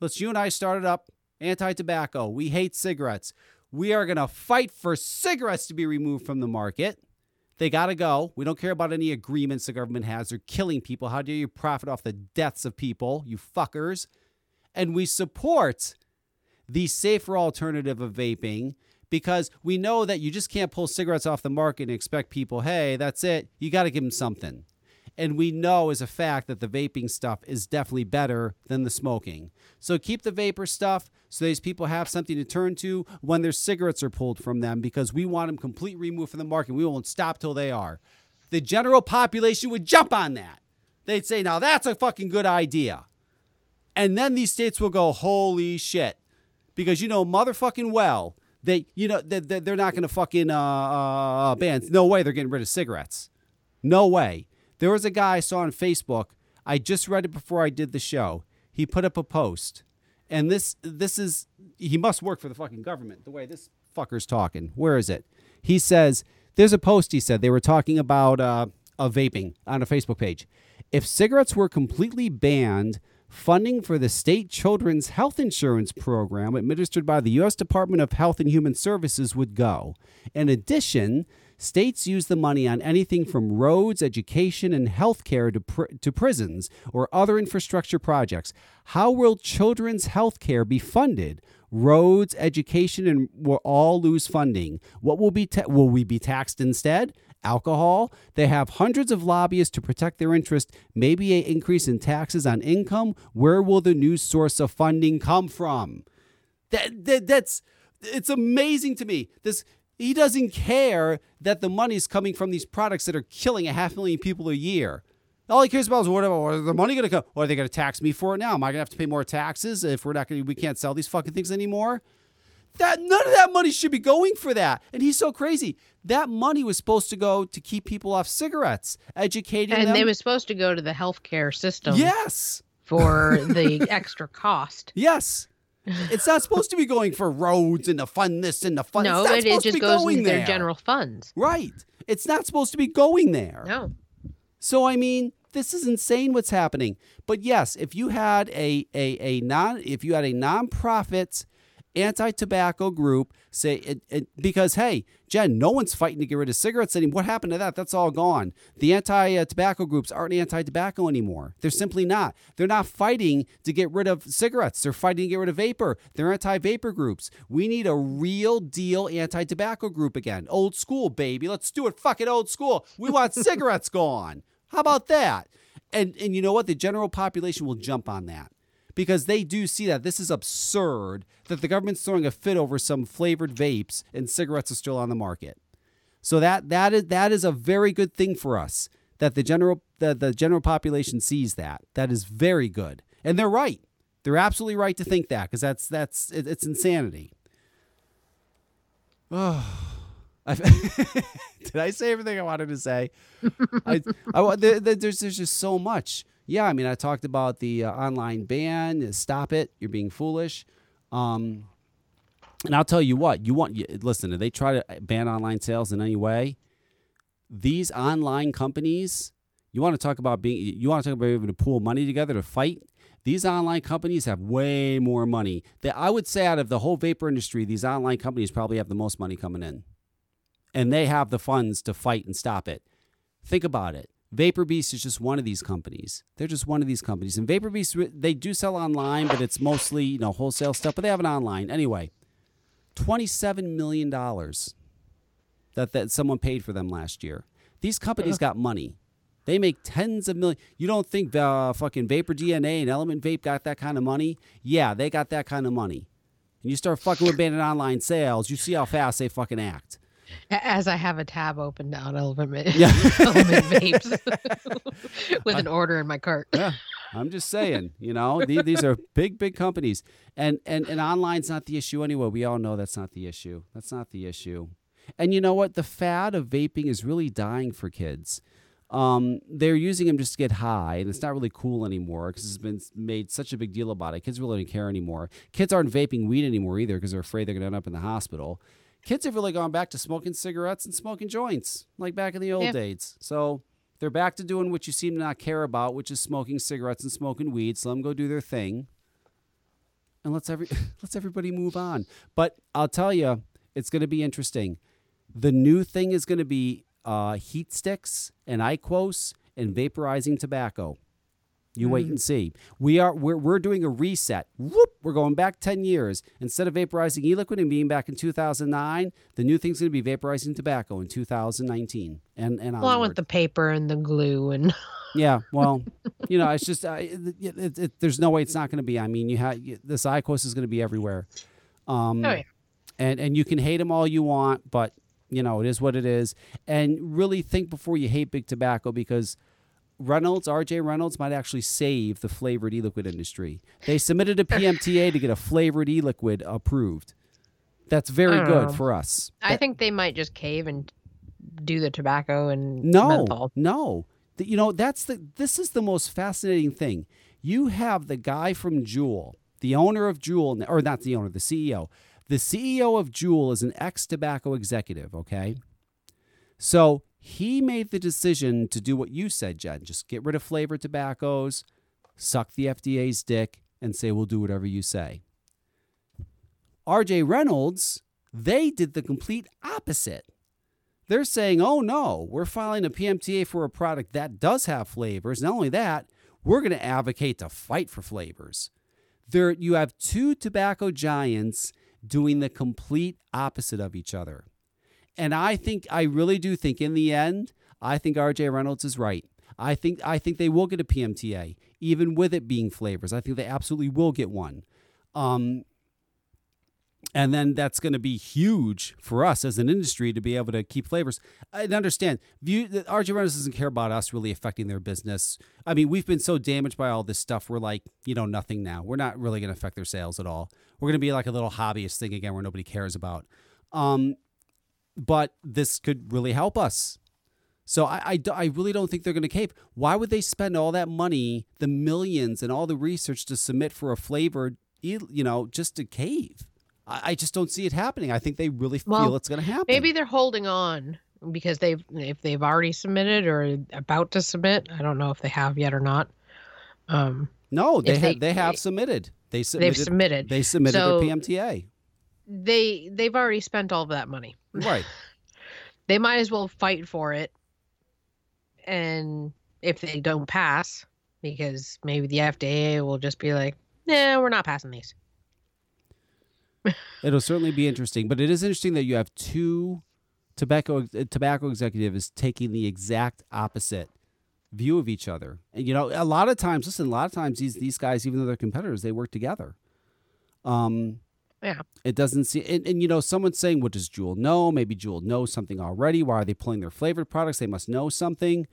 Let's you and I start it up. Anti-tobacco. We hate cigarettes. We are going to fight for cigarettes to be removed from the market. They got to go. We don't care about any agreements the government has. They're killing people. How dare you profit off the deaths of people, you fuckers? And we support the safer alternative of vaping, because we know that you just can't pull cigarettes off the market and expect people, hey, that's it. You got to give them something. And we know as a fact that the vaping stuff is definitely better than the smoking. So keep the vapor stuff so these people have something to turn to when their cigarettes are pulled from them, because we want them completely removed from the market. We won't stop till they are. The general population would jump on that. They'd say, now that's a fucking good idea. And then these states will go, holy shit. Because you know motherfucking well that, you know, that they, they're not going to fucking uh, uh, ban. No way they're getting rid of cigarettes. No way. There was a guy I saw on Facebook. I just read it before I did the show. He put up a post. And this this is, he must work for the fucking government, the way this fucker's talking. Where is it? He says, there's a post he said. They were talking about uh, a vaping on a Facebook page. If cigarettes were completely banned, funding for the state children's health insurance program administered by the U S Department of Health and Human Services would go. In addition, states use the money on anything from roads, education, and health care to, pr- to prisons or other infrastructure projects. How will children's health care be funded? Roads, education, and we'll all lose funding. What will be ta- will we be taxed instead? Alcohol? They have hundreds of lobbyists to protect their interest. Maybe an increase in taxes on income? Where will the new source of funding come from? That, that that's it's amazing to me. This. He doesn't care that the money's coming from these products that are killing a half million people a year. All he cares about is, what is the money going to come? Or are they going to tax me for it now? Am I going to have to pay more taxes if we're not going to, we can't sell these fucking things anymore? That none of that money should be going for that. And he's so crazy. That money was supposed to go to keep people off cigarettes, educating and them. And they were supposed to go to the healthcare system. Yes. For the extra cost. Yes. It's not supposed to be going for roads and the fund this and the fund. No, it's not it, it just goes into their general funds. Right. It's not supposed to be going there. No. So, I mean, this is insane what's happening. But yes, if you had a a, a non if you had a nonprofit anti-tobacco group, say it, it, because, hey, Jen, no one's fighting to get rid of cigarettes anymore. What happened to that? That's all gone. The anti-tobacco groups aren't anti-tobacco anymore. They're simply not. They're not fighting to get rid of cigarettes. They're fighting to get rid of vapor. They're anti-vapor groups. We need a real deal anti-tobacco group again. Old school, baby. Let's do it. Fuck it, old school. We want cigarettes gone. How about that? And and you know what? The general population will jump on that. Because they do see that this is absurd, that the government's throwing a fit over some flavored vapes and cigarettes are still on the market. So that that is that is a very good thing for us, that the general the, the general population sees that. That is very good. And they're right. They're absolutely right to think that, because that's that's it, it's insanity. Oh. Did I say everything I wanted to say? I, I, there, there's, there's just so much. Yeah, I mean, I talked about the uh, online ban. Stop it. You're being foolish. Um, and I'll tell you what. You want you, Listen, if they try to ban online sales in any way, these online companies, you want to talk about being, you want to talk about having to pool money together to fight? These online companies have way more money. They, I would say out of the whole vapor industry, these online companies probably have the most money coming in. And they have the funds to fight and stop it. Think about it. Vapor Beast is just one of these companies. They're just one of these companies. And Vapor Beast, they do sell online, but it's mostly, you know, wholesale stuff. But they have an online. Anyway, twenty-seven million dollars that, that someone paid for them last year. These companies got money. They make tens of millions. You don't think uh, fucking Vapor D N A and Element Vape got that kind of money? Yeah, they got that kind of money. And you start fucking with banning online sales, you see how fast they fucking act. As I have a tab open now on Element, yeah. Element Vapes with an order in my cart. Yeah, I'm just saying, you know, these, these are big, big companies. And, and and online's not the issue anyway. We all know that's not the issue. That's not the issue. And you know what? The fad of vaping is really dying for kids. Um, they're using them just to get high, and it's not really cool anymore because it's been made such a big deal about it. Kids really don't care anymore. Kids aren't vaping weed anymore either because they're afraid they're going to end up in the hospital. Kids have really gone back to smoking cigarettes and smoking joints, like back in the old yeah. days. So they're back to doing what you seem to not care about, which is smoking cigarettes and smoking weed. So let them go do their thing, and let's every let's everybody move on. But I'll tell you, it's going to be interesting. The new thing is going to be uh, heat sticks and I Q O S and vaporizing tobacco. You mm-hmm. wait and see. We are we're we're doing a reset. Whoop! We're going back ten years. Instead of vaporizing e-liquid and being back in two thousand nine, the new thing's going to be vaporizing tobacco in two thousand nineteen and and well, onward. I want the paper and the glue and. Yeah, well, you know, it's just uh, it, it, it, there's no way it's not going to be. I mean, you have this IQOS is going to be everywhere. Um, oh yeah. And and you can hate them all you want, but you know it is what it is. And really think before you hate big tobacco because. Reynolds, R J. Reynolds might actually save the flavored e-liquid industry. They submitted a P M T A to get a flavored e-liquid approved. That's very good know. for us. I that, think they might just cave and do the tobacco and no, menthol. No, no. You know, that's the. This is the most fascinating thing. You have the guy from Juul, the owner of Juul, or not the owner, the C E O. The C E O of Juul is an ex-tobacco executive, okay? So... He made the decision to do what you said, Jen. Just get rid of flavored tobaccos, suck the F D A's dick, and say, we'll do whatever you say. R J. Reynolds, they did the complete opposite. They're saying, oh, no, we're filing a P M T A for a product that does have flavors. Not only that, we're going to advocate to fight for flavors. There, you have two tobacco giants doing the complete opposite of each other. And I think, I really do think in the end, I think R J. Reynolds is right. I think I think they will get a P M T A, even with it being flavors. I think they absolutely will get one. Um, and then that's going to be huge for us as an industry to be able to keep flavors. And understand, R J. Reynolds doesn't care about us really affecting their business. I mean, we've been so damaged by all this stuff. We're like, you know, nothing now. We're not really going to affect their sales at all. We're going to be like a little hobbyist thing again where nobody cares about. Um But this could really help us. So I, I, I really don't think they're going to cave. Why would they spend all that money, the millions and all the research to submit for a flavored, you know, just to cave? I, I just don't see it happening. I think they really feel well, it's going to happen. Maybe they're holding on because they've if they've already submitted or about to submit. I don't know if they have yet or not. Um, no, they, they, ha- they have they, submitted. They submitted. They've submitted. They submitted so, their P M T A. They they've already spent all of that money. Right. They might as well fight for it. And if they don't pass, because maybe the F D A will just be like, nah, we're not passing these. It'll certainly be interesting. But it is interesting that you have two tobacco tobacco executives taking the exact opposite view of each other. And, you know, a lot of times, listen, a lot of times these, these guys, even though they're competitors, they work together. Um. Yeah, it doesn't see, and, and you know, someone's saying, "What does Juul know? Maybe Juul knows something already. Why are they pulling their flavored products? They must know something."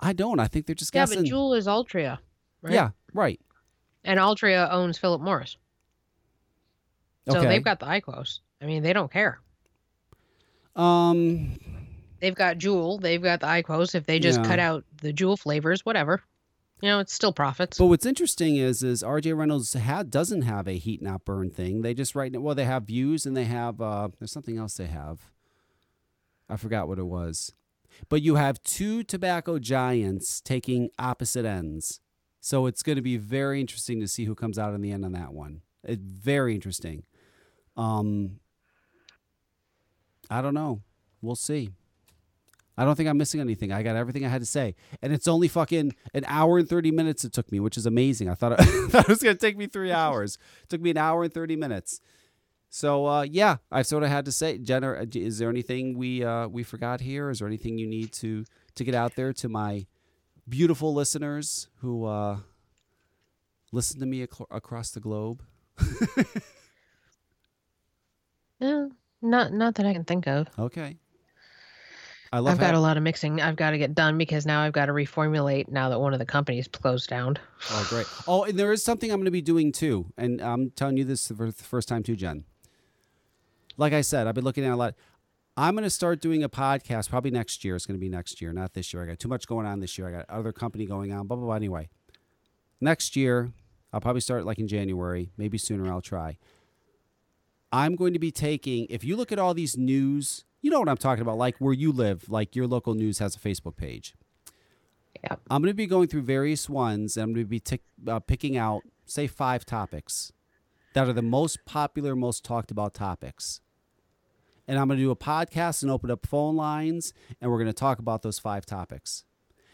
I don't. I think they're just yeah, guessing. Yeah, but Juul is Altria, right? Yeah, right. And Altria owns Philip Morris, so okay. They've got the IQOS. I mean, they don't care. Um, they've got Juul. They've got the IQOS. If they just yeah. cut out the Juul flavors, whatever. You know, it's still profits. But what's interesting is, is R J. Reynolds had, doesn't have a heat not burn thing. They just right now, well, they have views and they have, uh, there's something else they have. I forgot what it was. But you have two tobacco giants taking opposite ends. So it's going to be very interesting to see who comes out in the end on that one. It's very interesting. Um, I don't know. We'll see. I don't think I'm missing anything. I got everything I had to say. And it's only fucking an hour and thirty minutes it took me, which is amazing. I thought, I, thought it was going to take me three hours. It took me an hour and thirty minutes. So, uh, yeah, I sort of had to say, Jenna, is there anything we uh, we forgot here? Is there anything you need to, to get out there to my beautiful listeners who uh, listen to me ac- across the globe? yeah, not, not that I can think of. Okay. I love I've got having... a lot of mixing. I've got to get done because now I've got to reformulate now that one of the companies closed down. Oh, great. Oh, and there is something I'm going to be doing, too. And I'm telling you this for the first time, too, Jen. Like I said, I've been looking at a lot. I'm going to start doing a podcast probably next year. It's going to be next year, not this year. I got too much going on this year. I got other company going on, blah, blah, blah. Anyway, next year, I'll probably start like in January. Maybe sooner I'll try. I'm going to be taking, if you look at all these news. You know what I'm talking about, like where you live, like your local news has a Facebook page. Yep. I'm going to be going through various ones, and I'm going to be t- uh, picking out, say, five topics that are the most popular, most talked about topics. And I'm going to do a podcast and open up phone lines, and we're going to talk about those five topics.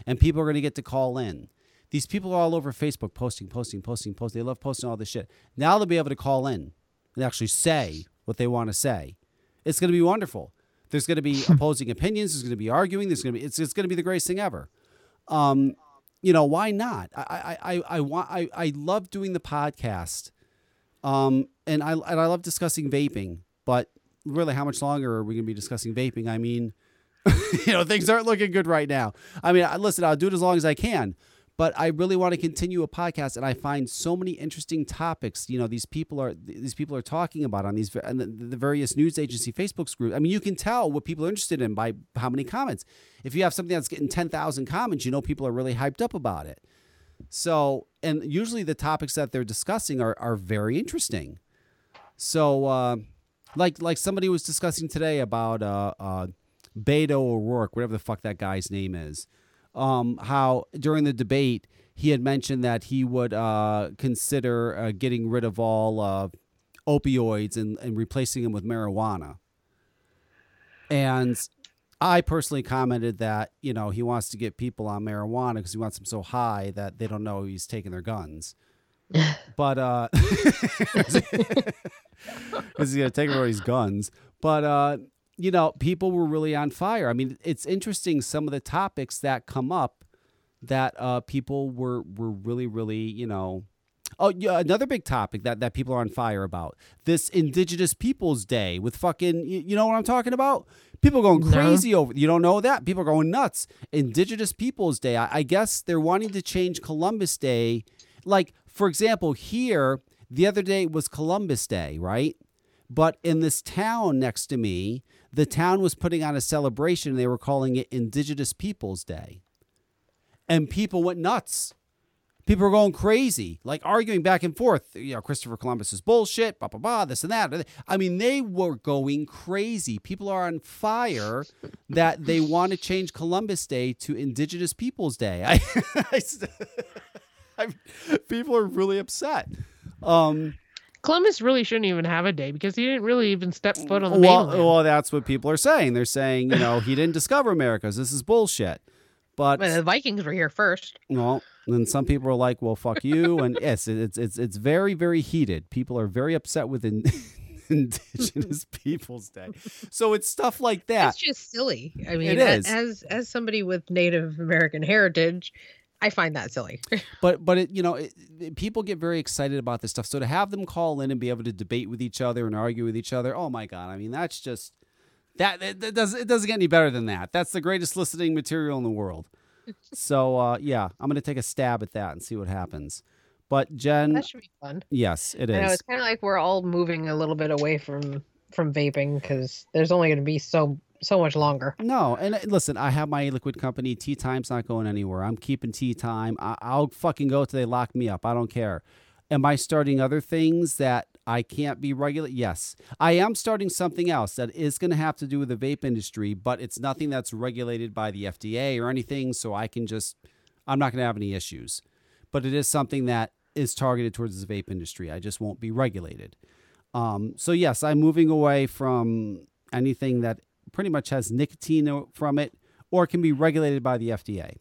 And people are going to get to call in. These people are all over Facebook posting, posting, posting, posting. They love posting all this shit. Now they'll be able to call in and actually say what they want to say. It's going to be wonderful. There's going to be opposing opinions. There's going to be arguing. There's going to be it's it's going to be the greatest thing ever. Um, you know, why not? I I I, I want I, I love doing the podcast, um, and I and I love discussing vaping. But really, how much longer are we going to be discussing vaping? I mean, you know, things aren't looking good right now. I mean, I, listen, I'll do it as long as I can. But I really want to continue a podcast, and I find so many interesting topics. You know, these people are these people are talking about on these and the, the various news agency Facebook groups. I mean, you can tell what people are interested in by how many comments. If you have something that's getting ten thousand comments, you know people are really hyped up about it. So, and usually the topics that they're discussing are are very interesting. So, uh, like like somebody was discussing today about uh, uh, Beto O'Rourke, whatever the fuck that guy's name is. Um, how during the debate he had mentioned that he would uh, consider uh, getting rid of all uh, opioids and, and replacing them with marijuana. And I personally commented that, you know, he wants to get people on marijuana because he wants them so high that they don't know he's taking their guns. But uh, because he's going to take everybody's guns. But uh you know, people were really on fire. I mean, it's interesting some of the topics that come up that uh, people were were really, really, you know. Oh, yeah, another big topic that, that people are on fire about. This Indigenous Peoples Day with fucking, you, you know what I'm talking about? People going crazy no. over, you don't know that? People are going nuts. Indigenous Peoples Day. I, I guess they're wanting to change Columbus Day. Like, for example, here, the other day was Columbus Day, right? But in this town next to me, the town was putting on a celebration. They were calling it Indigenous Peoples Day. And people went nuts. People were going crazy, like arguing back and forth. You know, Christopher Columbus is bullshit, blah, blah, blah, this and that. I mean, they were going crazy. People are on fire that they want to change Columbus Day to Indigenous Peoples Day. I, I, I people are really upset. Um Columbus really shouldn't even have a day because he didn't really even step foot on the well, mainland. Well, that's what people are saying. They're saying, you know, he didn't discover America. So this is bullshit. But well, the Vikings were here first. Well, then some people are like, well, fuck you. And yes, it's it's it's very, very heated. People are very upset with in- Indigenous Peoples Day. So it's stuff like that. It's just silly. I mean, it is. as as somebody with Native American heritage, I find that silly. but, but it, you know, it, it, people get very excited about this stuff. So to have them call in and be able to debate with each other and argue with each other, oh, my God. I mean, that's just that it, it, does, it doesn't get any better than that. That's the greatest listening material in the world. so, uh, yeah, I'm going to take a stab at that and see what happens. But, Jen. That should be fun. Yes, it is. I know, it's kind of like we're all moving a little bit away from, from vaping because there's only going to be so so much longer. No, and listen, I have my liquid company. Tea Time's not going anywhere. I'm keeping Tea Time. I- I'll fucking go till they lock me up. I don't care. Am I starting other things that I can't be regular? Yes. I am starting something else that is going to have to do with the vape industry, but it's nothing that's regulated by the F D A or anything, so I can just, I'm not going to have any issues. But it is something that is targeted towards the vape industry. I just won't be regulated. Um, so yes, I'm moving away from anything that pretty much has nicotine from it or can be regulated by the F D A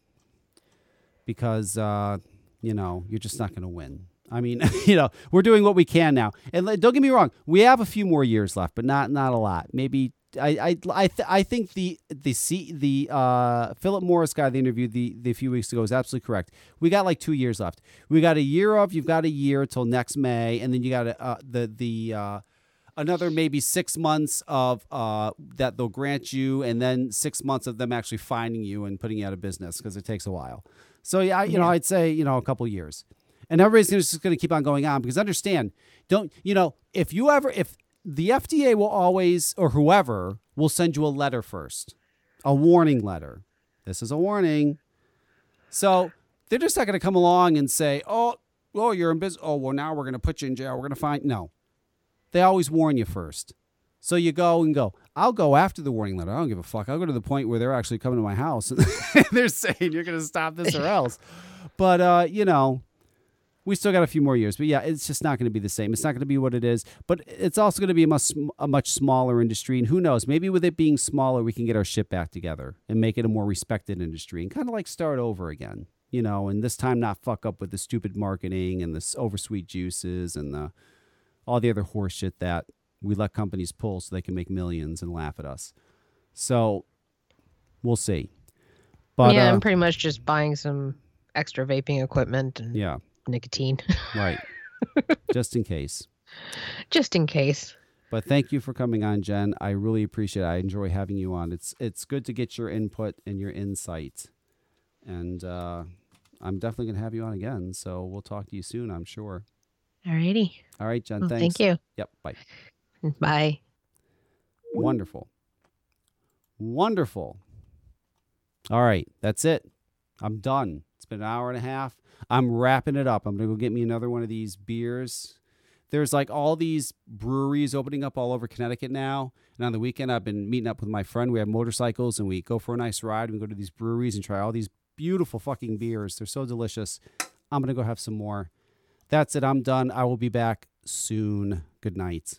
because, uh, you know, you're just not going to win. I mean, you know, we're doing what we can now. And don't get me wrong. We have a few more years left, but not not a lot. Maybe I I I, th- I think the the C, the uh, Philip Morris guy they interviewed the, the few weeks ago is absolutely correct. We got like two years left. We got a year off. You've got a year till next May. And then you got a, uh, the the uh, another maybe six months of uh, that they'll grant you, and then six months of them actually finding you and putting you out of business because it takes a while. So yeah, I, you yeah. know, I'd say you know a couple years, and everybody's just going to keep on going on because understand, don't you know if you ever if the F D A will always or whoever will send you a letter first, a warning letter. This is a warning. So they're just not going to come along and say, oh, well, you're in business. Oh, well, now we're going to put you in jail. We're going to find no. They always warn you first. So you go and go, I'll go after the warning letter. I don't give a fuck. I'll go to the point where they're actually coming to my house. And they're saying you're going to stop this or else. But, uh, you know, we still got a few more years. But, yeah, it's just not going to be the same. It's not going to be what it is. But it's also going to be a much, a much smaller industry. And who knows, maybe with it being smaller, we can get our shit back together and make it a more respected industry and kind of like start over again. you know, and this time not fuck up with the stupid marketing and the oversweet juices and the all the other horse shit that we let companies pull so they can make millions and laugh at us. So we'll see. But yeah, uh, I'm pretty much just buying some extra vaping equipment and yeah. nicotine. Right. Just in case. Just in case. But thank you for coming on, Jen. I really appreciate it. I enjoy having you on. It's it's good to get your input and your insight. And uh, I'm definitely going to have you on again. So we'll talk to you soon, I'm sure. All righty. All right, Jen. Well, thanks. Thank you. Yep. Bye. Bye. Wonderful. Wonderful. All right. That's it. I'm done. It's been an hour and a half. I'm wrapping it up. I'm going to go get me another one of these beers. There's like all these breweries opening up all over Connecticut now. And on the weekend, I've been meeting up with my friend. We have motorcycles and we go for a nice ride. We go to these breweries and try all these beautiful fucking beers. They're so delicious. I'm going to go have some more. That's it. I'm done. I will be back soon. Good night.